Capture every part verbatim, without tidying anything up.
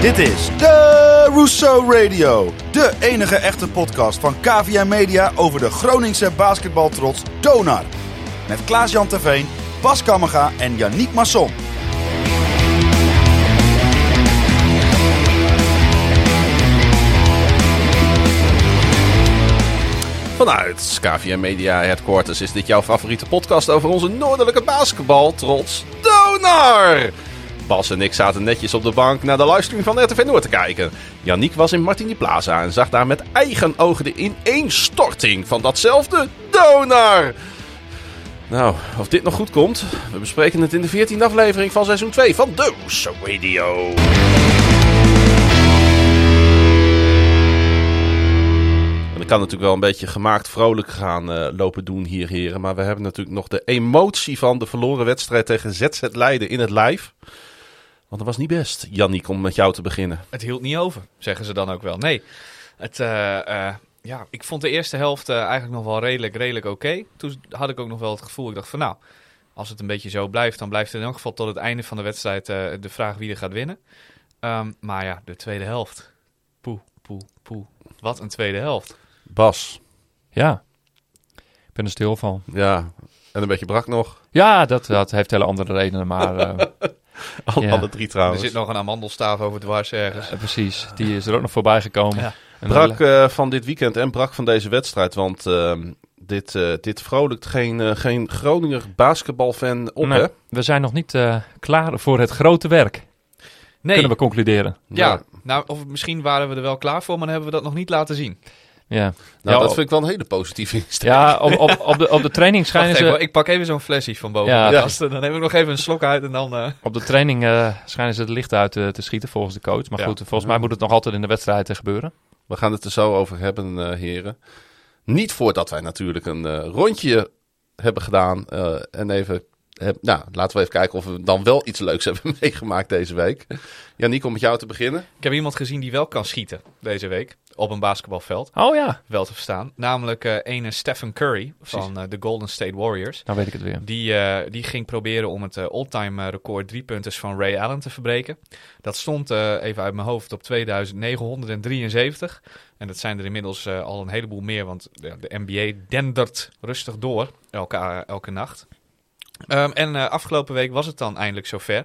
Dit is De Russo Radio, de enige echte podcast van Kavia Media over de Groningse basketbaltrots Donar. Met Klaas-Jan Terveen, Bas Kammerga en Yannick Masson. Vanuit Kavia Media Headquarters is dit jouw favoriete podcast over onze noordelijke basketbal trots Donar. Bas en ik zaten netjes op de bank naar de livestream van R T V Noord te kijken. Yannick was in Martini Plaza en zag daar met eigen ogen de ineenstorting van datzelfde Donar. Nou, of dit nog goed komt, we bespreken het in de veertiende aflevering van seizoen twee van De Russo Radio. Ik kan natuurlijk wel een beetje gemaakt vrolijk gaan uh, lopen doen hier, heren. Maar we hebben natuurlijk nog de emotie van de verloren wedstrijd tegen Z Z Leiden in het live. Want dat was niet best, Yannick, om met jou te beginnen. Het hield niet over, zeggen ze dan ook wel. Nee, het, uh, uh, ja, ik vond de eerste helft uh, eigenlijk nog wel redelijk, redelijk oké. Okay. Toen had ik ook nog wel het gevoel, ik dacht van nou, als het een beetje zo blijft, dan blijft in elk geval tot het einde van de wedstrijd uh, de vraag wie er gaat winnen. Um, maar ja, de tweede helft. Poeh, poeh, poeh. Wat een tweede helft. Bas. Ja, ik ben er stil van. Ja, en een beetje brak nog. Ja, dat, dat heeft hele andere redenen, maar... Uh, Al, ja. Alle drie trouwens. Er zit nog een amandelstaaf over dwars ergens. Uh, precies, die is er ook nog voorbij gekomen. Ja. Brak uh, van dit weekend en brak van deze wedstrijd, want uh, dit, uh, dit vrolijkt geen, uh, geen Groninger basketbalfan op, nee, hè? We zijn nog niet uh, klaar voor het grote werk. Nee. Kunnen we concluderen. Ja, ja. Nou, of misschien waren we er wel klaar voor, maar dan hebben we dat nog niet laten zien. Ja. Nou, ja, dat op, vind ik wel een hele positieve instelling. Ja, op, op, op, de, op de training schijnen ze... Even, ik pak even zo'n flesje van boven. Ja. Ja. Dan neem ik nog even een slok uit en dan... Uh... Op de training uh, schijnen ze het licht uit uh, te schieten volgens de coach. Maar ja, goed, volgens ja. mij moet het nog altijd in de wedstrijd uh, gebeuren. We gaan het er zo over hebben, uh, heren. Niet voordat wij natuurlijk een uh, rondje hebben gedaan. Uh, en even... Heb, nou, laten we even kijken of we dan wel iets leuks hebben meegemaakt deze week. Yannick, om met jou te beginnen. Ik heb iemand gezien die wel kan schieten deze week. Op een basketbalveld. Oh ja. Wel te verstaan. Namelijk uh, ene Stephen Curry van uh, de Golden State Warriors. Nou weet ik het weer. Die, uh, die ging proberen om het uh, all-time record driepunters van Ray Allen te verbreken. Dat stond uh, even uit mijn hoofd op tweeduizend negenhonderddrieënzeventig. En dat zijn er inmiddels uh, al een heleboel meer. Want uh, de N B A dendert rustig door elke, uh, elke nacht. Um, en uh, afgelopen week was het dan eindelijk zover.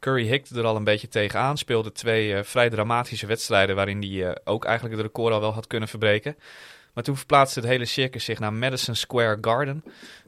Curry hikte er al een beetje tegenaan. Speelde twee uh, vrij dramatische wedstrijden waarin hij uh, ook eigenlijk het record al wel had kunnen verbreken. Maar toen verplaatste het hele circus zich naar Madison Square Garden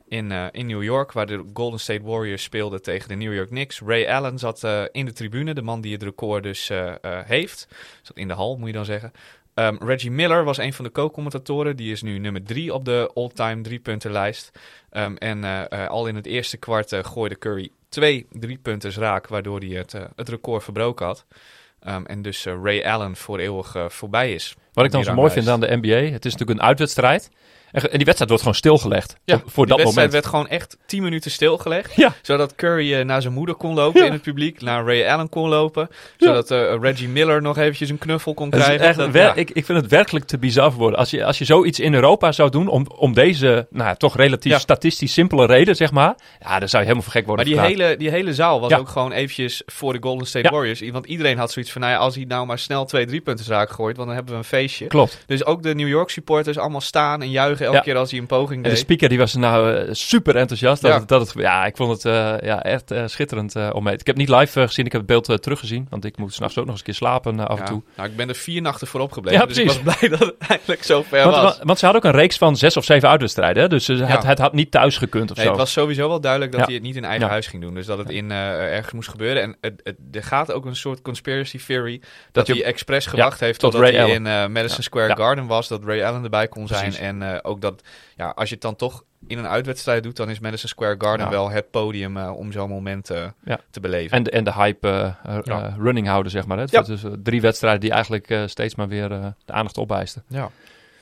in, uh, in New York. Waar de Golden State Warriors speelden tegen de New York Knicks. Ray Allen zat uh, in de tribune, de man die het record dus uh, uh, heeft. Zat in de hal, moet je dan zeggen. Um, Reggie Miller was een van de co-commentatoren. Die is nu nummer drie op de all-time driepuntenlijst. Um, en uh, uh, al in het eerste kwart uh, gooide Curry twee driepunters raak, waardoor hij het, uh, het record verbroken had. Um, en dus uh, Ray Allen voor eeuwig uh, voorbij is. Wat ik dan zo mooi vind aan de N B A, het is natuurlijk een uitwedstrijd. En die wedstrijd wordt gewoon stilgelegd ja, op, voor dat moment. De wedstrijd werd gewoon echt tien minuten stilgelegd. Ja. Zodat Curry uh, naar zijn moeder kon lopen ja. in het publiek. Naar Ray Allen kon lopen. Ja. Zodat uh, Reggie Miller nog eventjes een knuffel kon dat krijgen. Echt, dat, wer- ja. ik, ik vind het werkelijk te bizar worden. Als je, als je zoiets in Europa zou doen om, om deze nou, toch relatief ja. statistisch simpele reden, zeg maar. Ja, dan zou je helemaal voor gek worden. Maar die hele, die hele zaal was ja. ook gewoon eventjes voor de Golden State ja. Warriors. Want iedereen had zoiets van, nou ja, als hij nou maar snel twee driepunters raak gooit, want dan hebben we een feestje. Klopt. Dus ook de New York supporters allemaal staan en juichen. Elke ja. keer als hij een poging deed. En de speaker die was nou uh, super enthousiast. Dat ja. Het, dat het, ja, ik vond het uh, ja, echt uh, schitterend uh, om mee. Ik heb het niet live uh, gezien, ik heb het beeld uh, teruggezien. Want ik moet s'nachts ook nog eens een keer slapen uh, af ja. en toe. Nou, ik ben er vier nachten voorop gebleven. Ja, dus ik was blij dat het eigenlijk zo ver want, was. Want, want ze hadden ook een reeks van zes of zeven uitwedstrijden. Dus uh, ja. het, het had niet thuis gekund of nee, zo. Het was sowieso wel duidelijk dat ja. hij het niet in eigen ja. huis ging doen. Dus dat het in uh, ergens moest gebeuren. En het, het, er gaat ook een soort conspiracy theory. Dat, dat hij expres gewacht ja, heeft totdat tot hij in uh, Madison ja. Square ja. Garden was. Dat Ray Allen erbij kon Precies. zijn. En uh, ook dat, ja, als je het dan toch in een uitwedstrijd doet, dan is Madison Square Garden ja. wel het podium uh, om zo'n moment uh, ja. te beleven. En de, en de hype uh, uh, ja. running houden, zeg maar. Hè? Ja. Dus uh, drie wedstrijden die eigenlijk uh, steeds maar weer uh, de aandacht opeisten. Ja.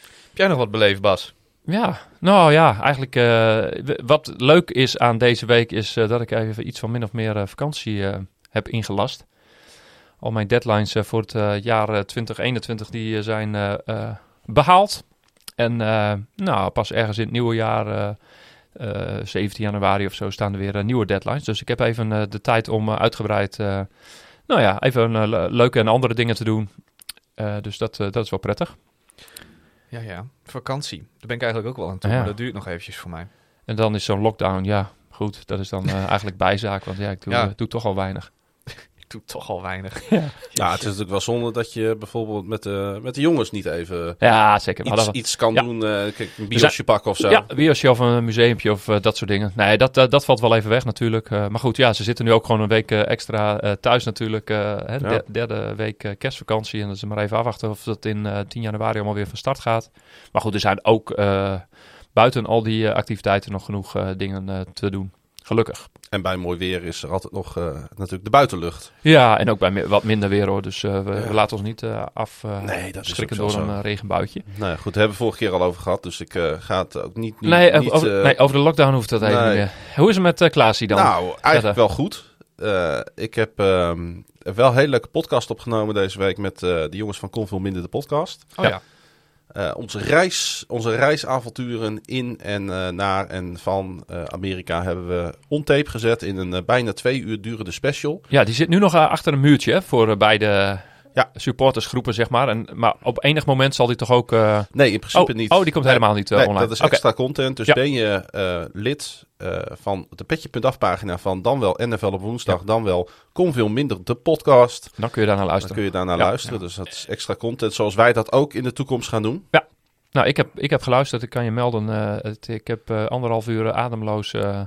Heb jij nog wat beleefd, Bas? Ja, nou ja, eigenlijk uh, wat leuk is aan deze week is uh, dat ik even iets van min of meer uh, vakantie uh, heb ingelast. Al mijn deadlines uh, voor het uh, jaar uh, twintig eenentwintig die uh, zijn uh, uh, behaald. En uh, nou, pas ergens in het nieuwe jaar, uh, uh, zeventien januari of zo, staan er weer uh, nieuwe deadlines. Dus ik heb even uh, de tijd om uh, uitgebreid uh, nou ja, even uh, le- leuke en andere dingen te doen. Uh, dus dat, uh, dat is wel prettig. Ja, ja. Vakantie. Daar ben ik eigenlijk ook wel aan toe, ja. Maar dat duurt nog eventjes voor mij. En dan is zo'n lockdown, ja, goed. Dat is dan uh, eigenlijk bijzaak, want ja, ik doe, ja. Uh, doe toch al weinig. Ik doe toch al weinig. Ja, ja, het is natuurlijk wel zonde dat je bijvoorbeeld met de, met de jongens niet even ja, zeker. Maar iets, dat... iets kan ja. doen. Uh, kijk, een biosje dus, pakken of zo. Ja, een biosje of een museumpje of uh, dat soort dingen. Nee, dat, uh, dat valt wel even weg natuurlijk. Uh, maar goed, ja, ze zitten nu ook gewoon een week uh, extra uh, thuis natuurlijk. Uh, hè, ja. de, derde week uh, kerstvakantie. En dat ze maar even afwachten of dat in uh, tien januari allemaal weer van start gaat. Maar goed, er zijn ook uh, buiten al die uh, activiteiten nog genoeg uh, dingen uh, te doen. Gelukkig. En bij mooi weer is er altijd nog uh, natuurlijk de buitenlucht. Ja, en ook bij me- wat minder weer hoor. Dus uh, we, ja. we laten ons niet uh, afschrikken uh, nee, door een uh, regenbuitje. Nou ja, goed, daar hebben we vorige keer al over gehad. Dus ik uh, ga het ook niet... Nu, nee, niet over, uh, nee, over de lockdown hoeft dat nee. even niet meer. Hoe is het met uh, Klaasie dan? Nou, eigenlijk Zeta. wel goed. Uh, ik heb um, wel een hele leuke podcast opgenomen deze week met uh, de jongens van Conville Minder de Podcast. Oh ja. ja. Uh, onze, reis, onze reisavonturen in en uh, naar en van uh, Amerika hebben we on-tape gezet in een uh, bijna twee uur durende special. Ja, die zit nu nog uh, achter een muurtje hè, voor uh, beide ja. supportersgroepen, zeg maar. En, maar op enig moment zal die toch ook... Uh... Nee, in principe oh, niet. Oh, die komt nee, helemaal niet uh, nee, online. Dat is okay. Extra content. Dus ja. ben je uh, lid uh, van de petje punt af pagina van dan wel N F L op woensdag, ja. dan wel Conville Minder de podcast. Dan kun je daar naar luisteren. Dan kun je daar naar ja, luisteren. Ja. Dus dat is extra content zoals wij dat ook in de toekomst gaan doen. Ja. Nou, ik heb, ik heb geluisterd. Ik kan je melden. Uh, het, ik heb uh, anderhalf uur ademloos uh,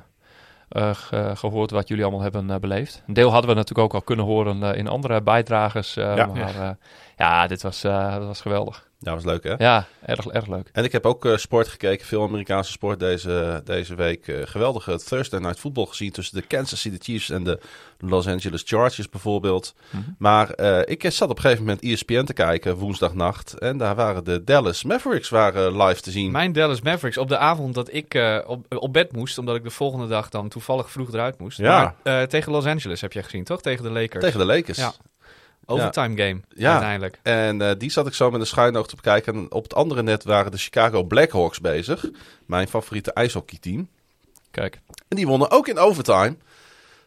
uh, ge, gehoord wat jullie allemaal hebben uh, beleefd. Een deel hadden we natuurlijk ook al kunnen horen uh, in andere bijdragers. Uh, ja. Maar uh, ja, dit was, uh, dat was geweldig. Ja, dat was leuk hè? Ja, erg, erg leuk. En ik heb ook uh, sport gekeken, veel Amerikaanse sport deze, deze week. Uh, geweldige Thursday Night Football gezien tussen de Kansas City Chiefs en de Los Angeles Chargers bijvoorbeeld. Mm-hmm. Maar uh, ik zat op een gegeven moment E S P N te kijken, woensdagnacht. En daar waren de Dallas Mavericks waren live te zien. Mijn Dallas Mavericks op de avond dat ik uh, op, op bed moest, omdat ik de volgende dag dan toevallig vroeg eruit moest. Ja. Maar, uh, tegen Los Angeles heb jij gezien, toch? Tegen de Lakers. Tegen de Lakers, ja. Overtime ja. game, ja. uiteindelijk. En uh, die zat ik zo met een schuin oog te bekijken. En op het andere net waren de Chicago Blackhawks bezig. Mijn favoriete ijshockeyteam. Kijk. En die wonnen ook in overtime.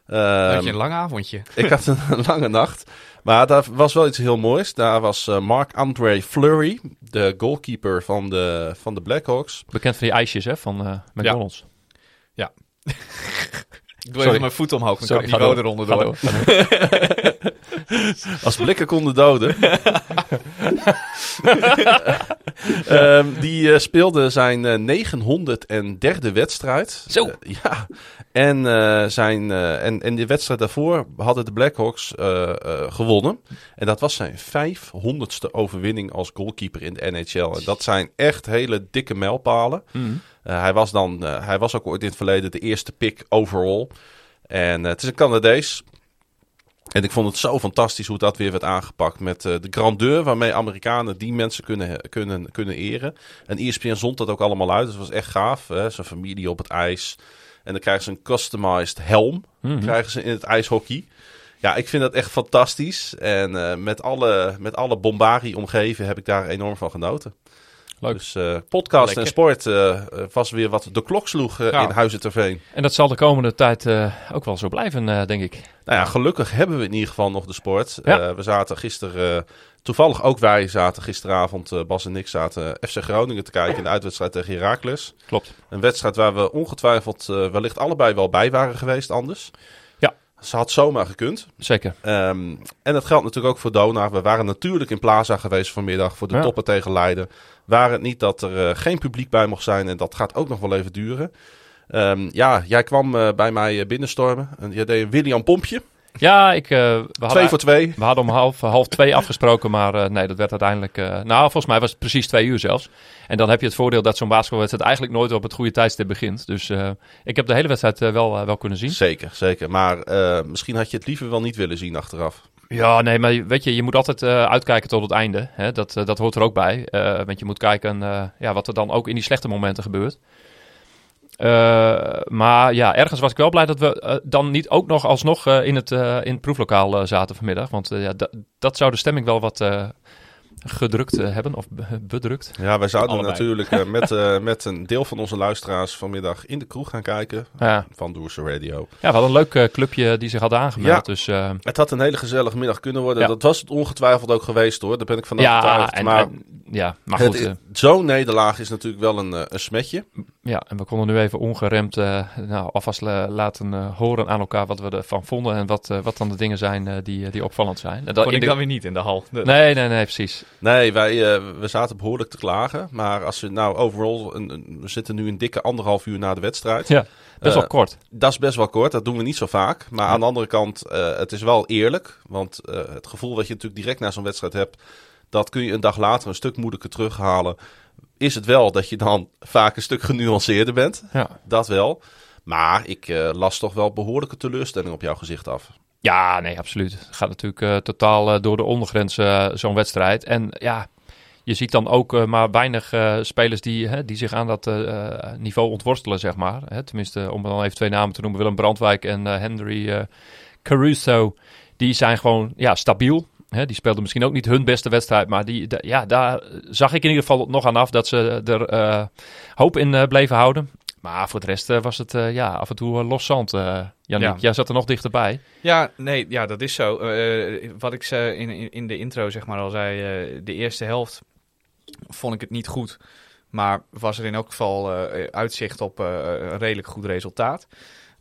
Um, had je een lang avondje? Ik had een lange nacht. Maar daar was wel iets heel moois. Daar was uh, Marc-André Fleury, de goalkeeper van de, van de Blackhawks. Bekend van die ijsjes, hè? Van uh, McDonald's. Ja. ja. Ik doe even mijn voet omhoog, dan Sorry, kan ik die rode eronder door. Als blikken konden doden. um, die uh, speelde zijn uh, negenhonderdenderde wedstrijd. Zo. Uh, ja. En, uh, zijn, uh, en, en de wedstrijd daarvoor hadden de Blackhawks uh, uh, gewonnen. En dat was zijn vijfhonderdste overwinning als goalkeeper in de N H L. En dat zijn echt hele dikke mijlpalen. Mm. Uh, hij, was dan, uh, hij was ook ooit in het verleden de eerste pick overall. En uh, het is een Canadees. En ik vond het zo fantastisch hoe dat weer werd aangepakt met uh, de grandeur waarmee Amerikanen die mensen kunnen, kunnen, kunnen eren. En E S P N zond dat ook allemaal uit. Dus het was echt gaaf. Hè? Zijn familie op het ijs. En dan krijgen ze een customized helm. Mm-hmm. Krijgen ze in het ijshockey. Ja, ik vind dat echt fantastisch. En uh, met alle, met alle bombarie omgeven heb ik daar enorm van genoten. Leuk. Dus uh, podcast Lekker. en sport uh, was weer wat de klok sloeg uh, ja. in Huizen Terveen. En dat zal de komende tijd uh, ook wel zo blijven, uh, denk ik. Nou ja, gelukkig hebben we in ieder geval nog de sport. Ja. Uh, we zaten gisteren, uh, toevallig ook wij zaten gisteravond, uh, Bas en ik zaten F C Groningen te kijken in de uitwedstrijd tegen Heracles. Klopt. Een wedstrijd waar we ongetwijfeld uh, wellicht allebei wel bij waren geweest anders. Ze had zomaar gekund. Zeker. Um, en dat geldt natuurlijk ook voor Donar. We waren natuurlijk in Plaza geweest vanmiddag voor de ja. toppen tegen Leiden. Waar het niet dat er uh, geen publiek bij mocht zijn. En dat gaat ook nog wel even duren. Um, ja, jij kwam uh, bij mij binnenstormen. En jij deed een William Pompje. Ja, ik... Uh, we hadden twee voor twee. We hadden om half, half twee afgesproken. Maar uh, nee, dat werd uiteindelijk... Uh, nou, volgens mij was het precies twee uur zelfs. En dan heb je het voordeel dat zo'n basketbalwedstrijd eigenlijk nooit op het goede tijdstip begint. Dus uh, ik heb de hele wedstrijd uh, wel, uh, wel kunnen zien. Zeker, zeker. Maar uh, misschien had je het liever wel niet willen zien achteraf. Ja, nee, maar weet je, je moet altijd uh, uitkijken tot het einde. Hè? Dat, uh, dat hoort er ook bij. Uh, want je moet kijken uh, ja, wat er dan ook in die slechte momenten gebeurt. Uh, maar ja, ergens was ik wel blij dat we uh, dan niet ook nog alsnog uh, in, het, uh, in het proeflokaal uh, zaten vanmiddag. Want uh, ja, d- dat zou de stemming wel wat... Uh, gedrukt uh, hebben of bedrukt. Ja, wij zouden allebei natuurlijk uh, met, uh, met een deel van onze luisteraars vanmiddag in de kroeg gaan kijken ja. van De Russo Radio. Ja, we hadden een leuk uh, clubje die zich had aangemeld. Ja, dus, uh, het had een hele gezellige middag kunnen worden. Ja. Dat was het ongetwijfeld ook geweest hoor, daar ben ik van ja, overtuigd. En, maar en, ja, maar goed. Uh, Zo'n nederlaag is natuurlijk wel een, uh, een smetje. Ja, en we konden nu even ongeremd uh, nou, alvast la- laten uh, horen aan elkaar wat we ervan vonden en wat, uh, wat dan de dingen zijn uh, die, uh, die opvallend zijn. Dat kon ik de... dan weer niet in de hal. De... Nee, nee, nee, precies. Nee, wij uh, we zaten behoorlijk te klagen. Maar als we nou overal, een, een, we zitten nu een dikke anderhalf uur na de wedstrijd. Ja, best uh, wel kort. Dat is best wel kort, dat doen we niet zo vaak. Maar ja. aan de andere kant, uh, het is wel eerlijk. Want uh, het gevoel dat je natuurlijk direct na zo'n wedstrijd hebt, dat kun je een dag later een stuk moeilijker terughalen. Is het wel dat je dan vaak een stuk genuanceerder bent. Ja. Dat wel. Maar ik uh, las toch wel behoorlijke teleurstelling op jouw gezicht af. Ja, nee, absoluut. Het gaat natuurlijk uh, totaal uh, door de ondergrens uh, zo'n wedstrijd. En ja, je ziet dan ook uh, maar weinig uh, spelers die, hè, die zich aan dat uh, niveau ontworstelen, zeg maar. Hè, tenminste, om dan even twee namen te noemen. Willem Brandwijk en uh, Henry uh, Caruso. Die zijn gewoon ja, stabiel. Hè, die speelden misschien ook niet hun beste wedstrijd. Maar die, d- ja, daar zag ik in ieder geval nog aan af dat ze er uh, hoop in uh, bleven houden. Maar voor de rest uh, was het uh, ja, af en toe uh, los zand. Uh, Jannik, ja. jij zat er nog dichterbij. Ja, nee, ja, dat is zo. Uh, wat ik ze in, in de intro zeg maar al zei, uh, de eerste helft vond ik het niet goed. Maar was er in elk geval uh, uitzicht op uh, een redelijk goed resultaat.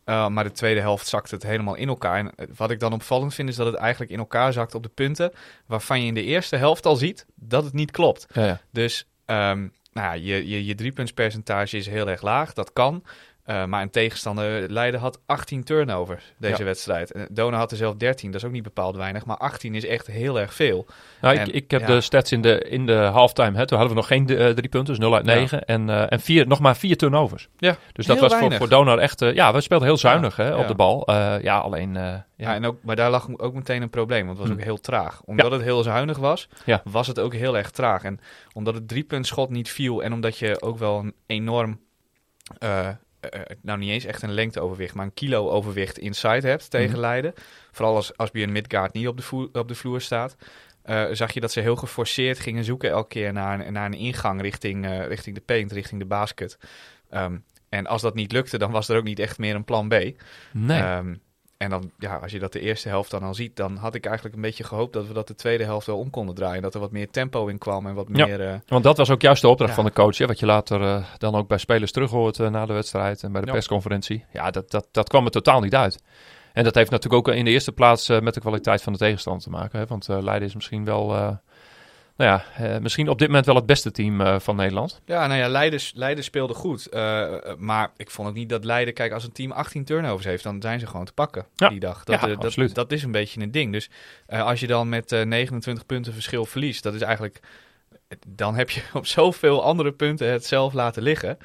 Uh, maar de tweede helft zakt het helemaal in elkaar. En wat ik dan opvallend vind is dat het eigenlijk in elkaar zakt op de punten waarvan je in de eerste helft al ziet dat het niet klopt. Ja, ja. Dus um, nou, je, je, je driepuntspercentage is heel erg laag, dat kan. Uh, maar een tegenstander, Leiden had achttien turnovers deze ja. wedstrijd. Donar had er zelf dertien, dat is ook niet bepaald weinig. Maar achttien is echt heel erg veel. Nou, en, ik, ik heb ja. de stats in de, in de halftime. Hè, toen hadden we nog geen uh, drie punten, dus nul uit negen. Ja. En, uh, en vier, nog maar vier turnovers. Ja, dus dat was voor, voor Donar echt... Uh, ja, we speelden heel zuinig ja. hè, op ja. de bal. Uh, ja, alleen... Uh, ja. Ja, en ook, maar daar lag ook meteen een probleem, want het was hm. ook heel traag. Omdat ja. het heel zuinig was, ja. was het ook heel erg traag. En omdat het driepuntschot niet viel en omdat je ook wel een enorm... Uh, Uh, nou niet eens echt een lengteoverwicht, maar een kilo overwicht inside hebt tegen mm-hmm. Leiden. Vooral als Asbjørn Midtgaard niet op de, vo- op de vloer staat. Uh, zag je dat ze heel geforceerd gingen zoeken elke keer naar een, naar een ingang richting, uh, richting de paint, richting de basket. Um, en als dat niet lukte, dan was er ook niet echt meer een plan B. Nee. Um, en dan, ja, als je dat de eerste helft dan al ziet, dan had ik eigenlijk een beetje gehoopt dat we dat de tweede helft wel om konden draaien. Dat er wat meer tempo in kwam en wat meer... Ja, uh, want dat was ook juist de opdracht ja. van de coach, hè, wat je later uh, dan ook bij spelers terughoort uh, na de wedstrijd en bij de ja. persconferentie. Ja, dat, dat, dat kwam er totaal niet uit. En dat heeft natuurlijk ook in de eerste plaats uh, met de kwaliteit van de tegenstander te maken. Hè, want uh, Leiden is misschien wel... Uh, Nou ja, eh, misschien op dit moment wel het beste team uh, van Nederland. Ja, nou ja, Leiden, Leiden speelde goed. Uh, maar ik vond ook niet dat Leiden... Kijk, als een team achttien turnovers heeft, dan zijn ze gewoon te pakken ja. die dag. Dat, ja, uh, dat, dat is een beetje een ding. Dus uh, als je dan met uh, negenentwintig punten verschil verliest, dat is eigenlijk... Dan heb je op zoveel andere punten het zelf laten liggen.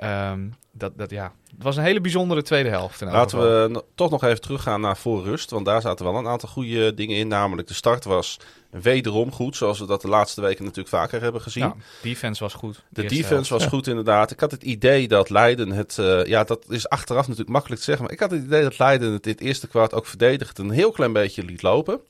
Ja. Um, dat, dat, ja. Het was een hele bijzondere tweede helft. Laten we no- toch nog even teruggaan naar voor rust. Want daar zaten wel een aantal goede dingen in. Namelijk de start was wederom goed. Zoals we dat de laatste weken natuurlijk vaker hebben gezien. Nou, defense was goed. De defense helft. was ja. goed inderdaad. Ik had het idee dat Leiden het... Uh, ja, dat is achteraf natuurlijk makkelijk te zeggen. Maar ik had het idee dat Leiden het dit eerste kwart ook verdedigd een heel klein beetje liet lopen.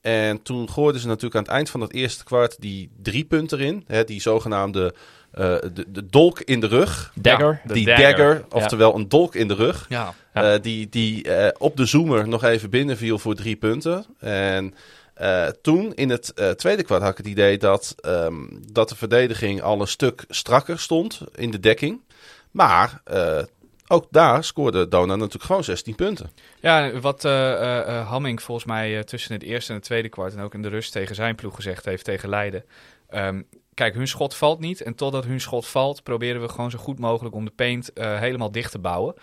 En toen gooiden ze natuurlijk aan het eind van het eerste kwart die drie punten erin. Hè, die zogenaamde uh, de, de dolk in de rug. Dagger. Ja, die de dagger, dagger ja. oftewel een dolk in de rug. Ja. Ja. Uh, die die uh, op de zoomer nog even binnenviel voor drie punten. En uh, toen in het uh, tweede kwart had ik het idee dat, um, dat de verdediging al een stuk strakker stond in de dekking. Maar... Uh, Ook daar scoorde Donar natuurlijk gewoon zestien punten. Ja, wat uh, uh, Hamming volgens mij uh, tussen het eerste en het tweede kwart... en ook in de rust tegen zijn ploeg gezegd heeft, tegen Leiden. Um, kijk, hun schot valt niet. En totdat hun schot valt, proberen we gewoon zo goed mogelijk... om de paint uh, helemaal dicht te bouwen.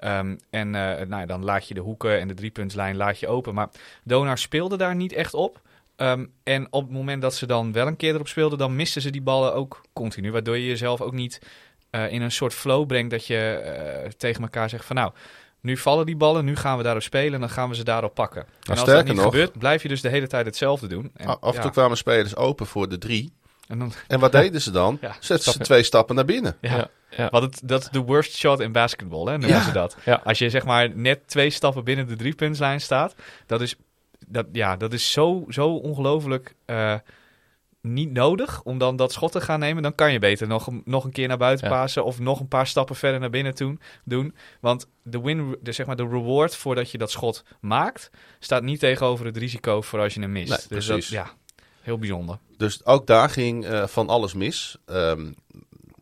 Um, en uh, nou ja, dan laat je de hoeken en de driepuntslijn laat je open. Maar Donar speelde daar niet echt op. Um, en op het moment dat ze dan wel een keer erop speelden... dan misten ze die ballen ook continu. Waardoor je jezelf ook niet... Uh, in een soort flow brengt dat je uh, tegen elkaar zegt van nou, nu vallen die ballen, nu gaan we daarop spelen en dan gaan we ze daarop pakken. Nou, en als dat niet nog, gebeurt, blijf je dus de hele tijd hetzelfde doen. En, af en ja. toe kwamen spelers open voor de drie. En, dan, en wat ja. deden ze dan? Ja, Zetten stappen. ze twee stappen naar binnen. Ja. Ja. Ja. Wat het, dat is de worst shot in basketball, hè, noemen ja. ze dat. Ja. Als je zeg maar net twee stappen binnen de driepuntslijn staat, dat is, dat, ja, dat is zo, zo ongelooflijk... Uh, niet nodig om dan dat schot te gaan nemen. Dan kan je beter nog, nog een keer naar buiten ja. passen of nog een paar stappen verder naar binnen toe, doen. Want de, win, de, zeg maar, de reward voordat je dat schot maakt staat niet tegenover het risico voor als je hem mist. Nee, dus dat, ja, heel bijzonder. Dus ook daar ging uh, van alles mis. Um,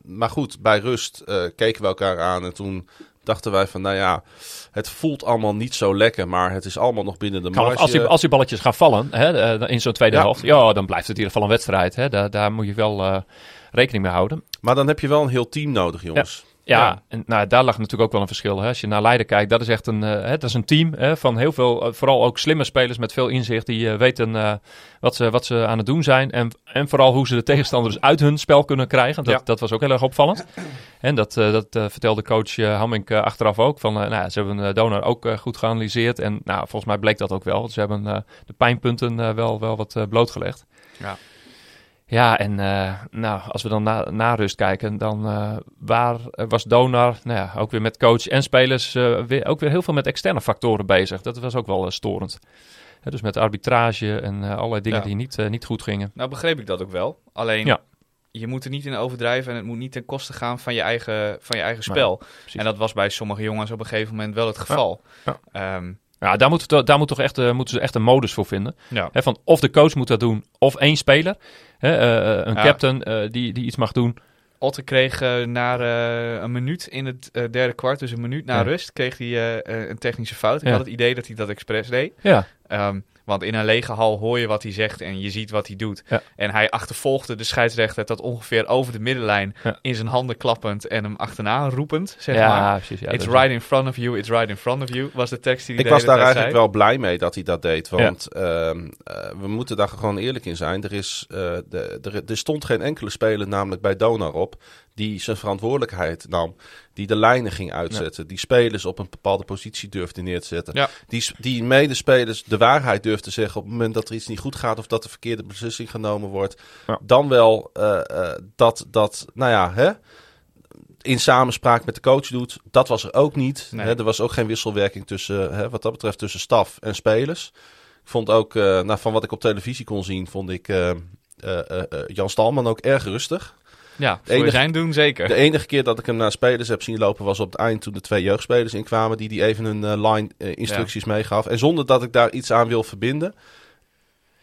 maar goed, bij rust uh, keken we elkaar aan en toen dachten wij van, nou ja, het voelt allemaal niet zo lekker, maar het is allemaal nog binnen de marge. Als die, als die balletjes gaan vallen hè, in zo'n tweede ja. helft, ja, dan blijft het in ieder geval een wedstrijd. Hè. Daar, daar moet je wel uh, rekening mee houden. Maar dan heb je wel een heel team nodig, jongens. Ja, ja, ja. En nou, daar lag natuurlijk ook wel een verschil. Hè. Als je naar Leiden kijkt, dat is echt een, uh, hè, dat is een team hè, van heel veel, uh, vooral ook slimme spelers met veel inzicht, die uh, weten uh, wat, ze, wat ze aan het doen zijn. En, en vooral hoe ze de tegenstanders uit hun spel kunnen krijgen. Dat, ja. dat was ook heel erg opvallend. En dat, uh, dat uh, vertelde coach uh, Hamming uh, achteraf ook. Van, uh, nou, ze hebben uh, Donar ook uh, goed geanalyseerd. En nou, volgens mij bleek dat ook wel. Ze hebben uh, de pijnpunten uh, wel, wel wat uh, blootgelegd. Ja, ja en uh, nou, als we dan na, na rust kijken, dan uh, waar uh, was Donar nou ja, ook weer met coach en spelers uh, weer, ook weer heel veel met externe factoren bezig. Dat was ook wel uh, storend. Uh, dus met arbitrage en uh, allerlei dingen ja. die niet, uh, niet goed gingen. Nou begreep ik dat ook wel. Alleen... Ja. Je moet er niet in overdrijven en het moet niet ten koste gaan van je eigen, van je eigen spel. Ja, en dat was bij sommige jongens op een gegeven moment wel het geval. Ja, ja. Um, ja daar, moet, daar moet toch echt, uh, moeten ze echt een modus voor vinden. Ja. He, van of de coach moet dat doen, of één speler. He, uh, een ja. captain uh, die, die iets mag doen. Otten kreeg uh, na uh, een minuut in het uh, derde kwart, dus een minuut na ja. rust, kreeg hij uh, een technische fout. Ik ja. had het idee dat hij dat expres deed. Ja. Um, Want in een lege hal hoor je wat hij zegt en je ziet wat hij doet. Ja. En hij achtervolgde de scheidsrechter dat ongeveer over de middenlijn ja. in zijn handen klappend en hem achterna roepend. Zeg ja, maar. Precies, ja, it's right is. in front of you, it's right in front of you was de tekst die hij deed. Ik was daar eigenlijk zei. wel blij mee dat hij dat deed. Want ja. uh, uh, we moeten daar gewoon eerlijk in zijn. Er, is, uh, de, er, er stond geen enkele speler namelijk bij Donar op die zijn verantwoordelijkheid nam, die de lijnen ging uitzetten, ja. die spelers op een bepaalde positie durfde neer te zetten, ja. die, die medespelers de waarheid durfde zeggen op het moment dat er iets niet goed gaat of dat de verkeerde beslissing genomen wordt, ja. dan wel uh, uh, dat, dat, nou ja, hè, in samenspraak met de coach doet, dat was er ook niet. Nee. Hè, er was ook geen wisselwerking tussen, hè, wat dat betreft, tussen staf en spelers. Ik vond ook, uh, nou, van wat ik op televisie kon zien, vond ik uh, uh, uh, Jan Stalman ook erg rustig. Ja, voor enige, zijn doen zeker. De enige keer dat ik hem naar spelers heb zien lopen was op het eind toen de twee jeugdspelers inkwamen die die even hun uh, line uh, instructies ja. meegaf. En zonder dat ik daar iets aan wil verbinden,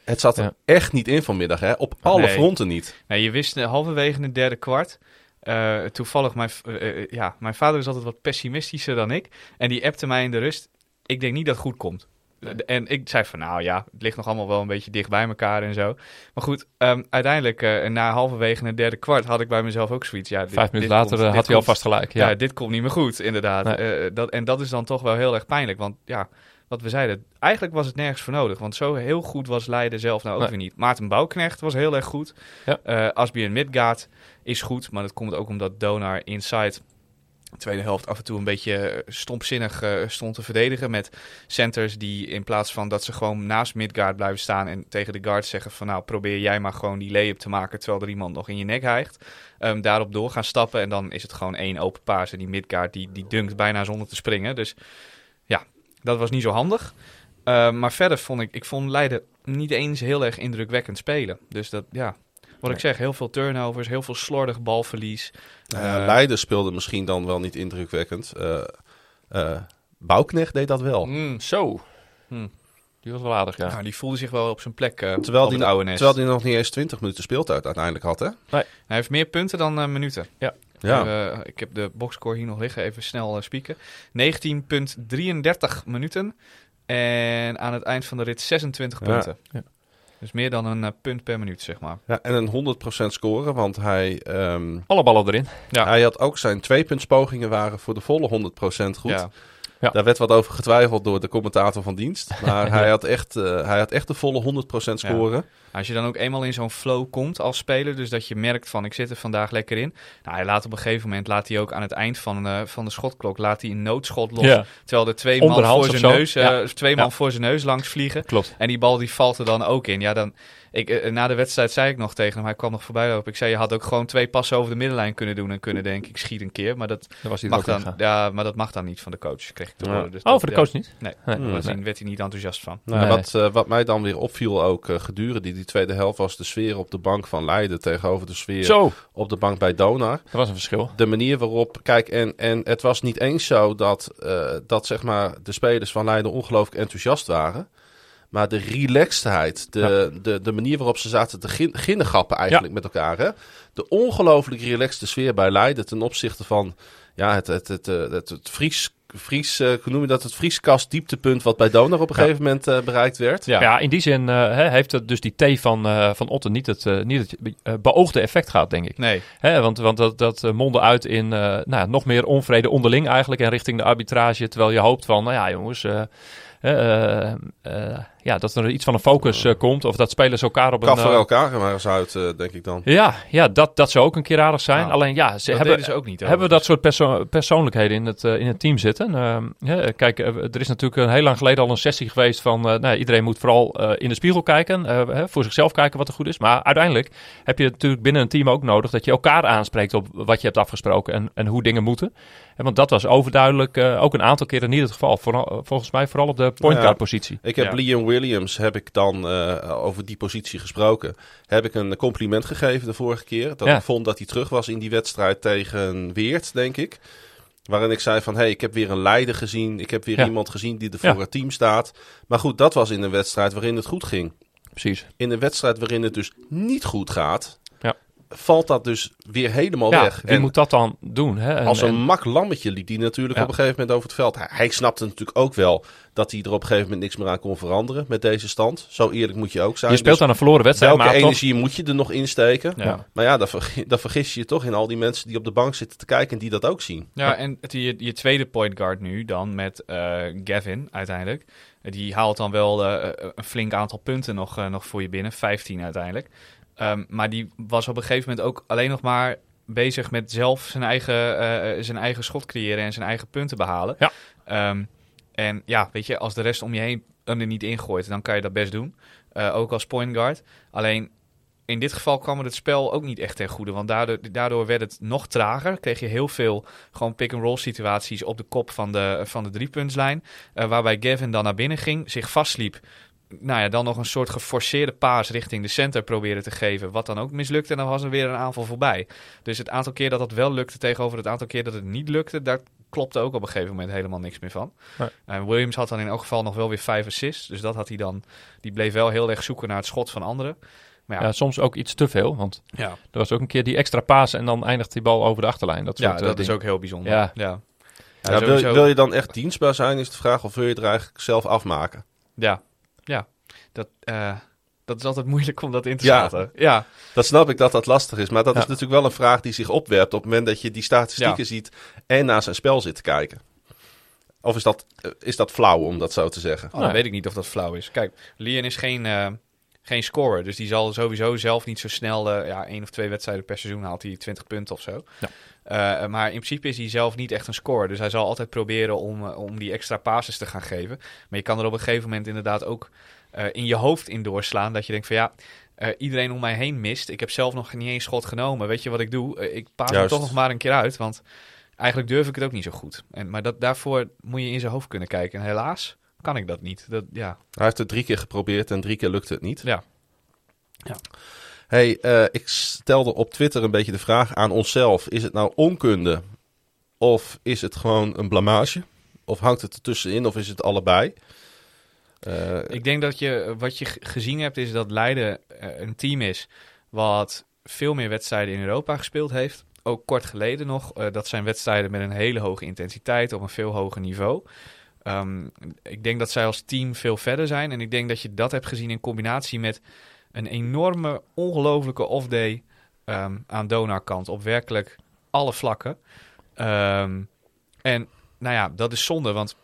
het zat ja. er echt niet in vanmiddag. Hè? Op alle nee. fronten niet. Nee, je wist uh, halverwege het derde kwart. Uh, toevallig, mijn, uh, ja, mijn vader is altijd wat pessimistischer dan ik. En die appte mij in de rust. Ik denk niet dat het goed komt. En ik zei van, nou ja, het ligt nog allemaal wel een beetje dicht bij elkaar en zo. Maar goed, um, uiteindelijk, uh, na halverwege het derde kwart, had ik bij mezelf ook zoiets. Ja, dit, Vijf minuten dit later komt, had hij alvast gelijk. Ja. ja, dit komt niet meer goed, inderdaad. Nee. Uh, dat, en dat is dan toch wel heel erg pijnlijk. Want ja, wat we zeiden, eigenlijk was het nergens voor nodig. Want zo heel goed was Leiden zelf nou ook nee. weer niet. Maarten Bouwknecht was heel erg goed. Ja. Uh, Asbjørn Midtgaard is goed, maar dat komt ook omdat Donar inside de tweede helft af en toe een beetje stompzinnig uh, stond te verdedigen met centers die in plaats van dat ze gewoon naast Midtgaard blijven staan en tegen de guards zeggen van nou probeer jij maar gewoon die lay-up te maken terwijl er iemand nog in je nek hijgt. Um, daarop door gaan stappen en dan is het gewoon één open paas en die Midtgaard die, die dunkt bijna zonder te springen. Dus ja, dat was niet zo handig. Uh, maar verder vond ik, ik vond Leiden niet eens heel erg indrukwekkend spelen. Dus dat, ja... Wat ik zeg, heel veel turnovers, heel veel slordig balverlies. Uh, uh, Leiden speelde misschien dan wel niet indrukwekkend. Uh, uh, Bouwknecht deed dat wel. Mm, zo. Mm. Die was wel aardig, ja. Nou, die voelde zich wel op zijn plek uh, terwijl die, oude nest. Terwijl hij nog niet eens twintig minuten speeltijd uiteindelijk had, hè? Nee. Hij heeft meer punten dan uh, minuten. Ja. Ja. Uh, ik heb de boxscore hier nog liggen, even snel uh, spieken. negentien komma drieëndertig minuten. En aan het eind van de rit zesentwintig ja. punten. Ja. Dus meer dan een uh, punt per minuut, zeg maar. Ja, en een honderd procent scoren, want hij... Um, alle ballen erin. Ja. Hij had ook zijn tweepuntspogingen waren voor de volle honderd procent goed. Ja. Ja. Daar werd wat over getwijfeld door de commentator van dienst. Maar ja. hij, had echt, uh, hij had echt de volle honderd procent scoren. Ja. Als je dan ook eenmaal in zo'n flow komt als speler, dus dat je merkt van ik zit er vandaag lekker in. Nou, hij laat op een gegeven moment, laat hij ook aan het eind van, uh, van de schotklok, laat hij een noodschot los. Ja. Terwijl er twee man, voor zijn, neus, uh, ja. twee man ja. voor zijn neus langs vliegen. Klopt. En die bal die valt er dan ook in. Ja, dan... Ik, na de wedstrijd zei ik nog tegen hem, hij kwam nog voorbij lopen. Ik zei, je had ook gewoon twee passen over de middenlijn kunnen doen en kunnen denken, ik schiet een keer. Maar dat, dat, was mag, dan, ja, maar dat mag dan niet van de coach. eigenlijk te worden. Dus oh, dat, voor de coach ja, niet? Nee, daar nee, nee. werd hij niet enthousiast van. Nee. Nee. Wat, uh, wat mij dan weer opviel ook uh, gedurende die, die tweede helft... was de sfeer op de bank van Leiden tegenover de sfeer zo. op de bank bij Donar. Dat was een verschil. De manier waarop... Kijk, en, en het was niet eens zo dat, uh, dat zeg maar, de spelers van Leiden ongelooflijk enthousiast waren... Maar de relaxedheid, de, ja. de, de manier waarop ze zaten te gin, ginnegappen eigenlijk ja. met elkaar. Hè? De ongelooflijk relaxte sfeer bij Leiden ten opzichte van ja, het, het, het, het, het, het Fries... Fries, uh, hoe noem je dat? Het Vrieskast dieptepunt wat bij Donar op een ja. gegeven moment uh, bereikt werd. Ja, ja, in die zin uh, he, heeft het dus die thee van, uh, van Otten niet het, uh, niet het uh, beoogde effect gehad, denk ik. Nee. He, want want dat, dat mondde uit in uh, nou ja, nog meer onvrede onderling eigenlijk en richting de arbitrage. Terwijl je hoopt van, nou ja jongens, uh, uh, uh, uh, ja, dat er iets van een focus uh, komt. Of dat spelers elkaar op Kaf een... Kaf voor elkaar maar eens uit, uh, denk ik dan. Ja, ja dat, dat zou ook een keer aardig zijn. Nou, alleen ja, ze dat hebben, ze ook niet, hebben dat soort perso- persoonlijkheden in het, uh, in het team zitten. Uh, ja, kijk, er is natuurlijk een heel lang geleden al een sessie geweest van... Uh, nou ja, iedereen moet vooral uh, in de spiegel kijken, uh, hè, voor zichzelf kijken wat er goed is. Maar uiteindelijk heb je natuurlijk binnen een team ook nodig... dat je elkaar aanspreekt op wat je hebt afgesproken en, en hoe dingen moeten. En want dat was overduidelijk uh, ook een aantal keren niet het geval. Voor, volgens mij vooral op de point guard positie. Ja, ik heb ja. Liam Williams, heb ik dan uh, over die positie gesproken... heb ik een compliment gegeven de vorige keer. Dat ja. ik vond dat hij terug was in die wedstrijd tegen Weert, denk ik. Waarin ik zei van, hé, hey, ik heb weer een leider gezien. Ik heb weer ja. iemand gezien die er voor ja. het team staat. Maar goed, dat was in een wedstrijd waarin het goed ging. Precies. In een wedstrijd waarin het dus niet goed gaat... Ja. valt dat dus weer helemaal ja, weg. Wie en moet dat dan doen? Hè? En, als een en... mak lammetje liep die natuurlijk ja. op een gegeven moment over het veld. Hij snapte natuurlijk ook wel dat hij er op een gegeven moment niks meer aan kon veranderen met deze stand. Zo eerlijk moet je ook zijn. Je speelt dus aan een verloren wedstrijd. Welke maar energie toch... moet je er nog insteken? Ja. Maar ja, dan vergis, dan vergis je je toch in al die mensen die op de bank zitten te kijken en die dat ook zien. Ja, ja. En het, je, je tweede point guard nu dan met uh, Gavin uiteindelijk. Die haalt dan wel uh, een flink aantal punten nog, uh, nog voor je binnen. vijftien uiteindelijk. Um, maar die was op een gegeven moment ook alleen nog maar bezig met zelf zijn eigen, uh, zijn eigen schot creëren en zijn eigen punten behalen. Ja. Um, en ja, weet je, als de rest om je heen hem er niet ingooit, dan kan je dat best doen. Uh, ook als point guard. Alleen in dit geval kwam het spel ook niet echt ten goede. Want daardoor, daardoor werd het nog trager. Kreeg je heel veel gewoon pick-and-roll situaties op de kop van de, van de driepuntslijn. Uh, waarbij Gavin dan naar binnen ging, zich vastliep. Nou ja, dan nog een soort geforceerde paas richting de center proberen te geven. Wat dan ook mislukt. En dan was er weer een aanval voorbij. Dus het aantal keer dat dat wel lukte tegenover het aantal keer dat het niet lukte... daar klopte ook op een gegeven moment helemaal niks meer van. Nee. Uh, Williams had dan in elk geval nog wel weer vijf assists. Dus dat had hij dan... Die bleef wel heel erg zoeken naar het schot van anderen. Maar ja. ja, soms ook iets te veel. Want ja. er was ook een keer die extra paas en dan eindigt die bal over de achterlijn. Dat soort, ja, dat uh, is ook heel bijzonder. Ja. Ja. Ja, ja, wil, wil je dan echt dienstbaar zijn, is de vraag. Of wil je er eigenlijk zelf afmaken? Ja. Ja, dat, uh, dat is altijd moeilijk om dat in te schatten. Ja, ja, dat snap ik dat dat lastig is. Maar dat ja. is natuurlijk wel een vraag die zich opwerpt... op het moment dat je die statistieken ja. ziet... en naar zijn spel zit te kijken. Of is dat, uh, is dat flauw, om dat zo te zeggen? Oh, nee. Dan weet ik niet of dat flauw is. Kijk, Lian is geen, uh, geen scorer. Dus die zal sowieso zelf niet zo snel... Uh, ja, één of twee wedstrijden per seizoen haalt hij twintig punten of zo. Ja. Uh, maar in principe is hij zelf niet echt een scorer. Dus hij zal altijd proberen om, uh, om die extra passes te gaan geven. Maar je kan er op een gegeven moment inderdaad ook... Uh, in je hoofd in doorslaan. Dat je denkt van ja, uh, iedereen om mij heen mist. Ik heb zelf nog niet eens schot genomen. Weet je wat ik doe? Uh, ik paas er toch nog maar een keer uit. Want eigenlijk durf ik het ook niet zo goed. En, maar dat, daarvoor moet je in zijn hoofd kunnen kijken. En helaas kan ik dat niet. Dat, ja. Hij heeft het drie keer geprobeerd en drie keer lukte het niet. Ja. Ja. Hey, uh, ik stelde op Twitter een beetje de vraag aan onszelf. Is het nou onkunde? Of is het gewoon een blamage? Of hangt het ertussenin? Of is het allebei? Uh, ik denk dat je wat je g- gezien hebt is dat Leiden uh, een team is wat veel meer wedstrijden in Europa gespeeld heeft. Ook kort geleden nog. Uh, dat zijn wedstrijden met een hele hoge intensiteit op een veel hoger niveau. Um, ik denk dat zij als team veel verder zijn. En ik denk dat je dat hebt gezien in combinatie met een enorme, ongelofelijke off-day um, aan Donar-kant. Op werkelijk alle vlakken. Um, en nou ja, dat is zonde, want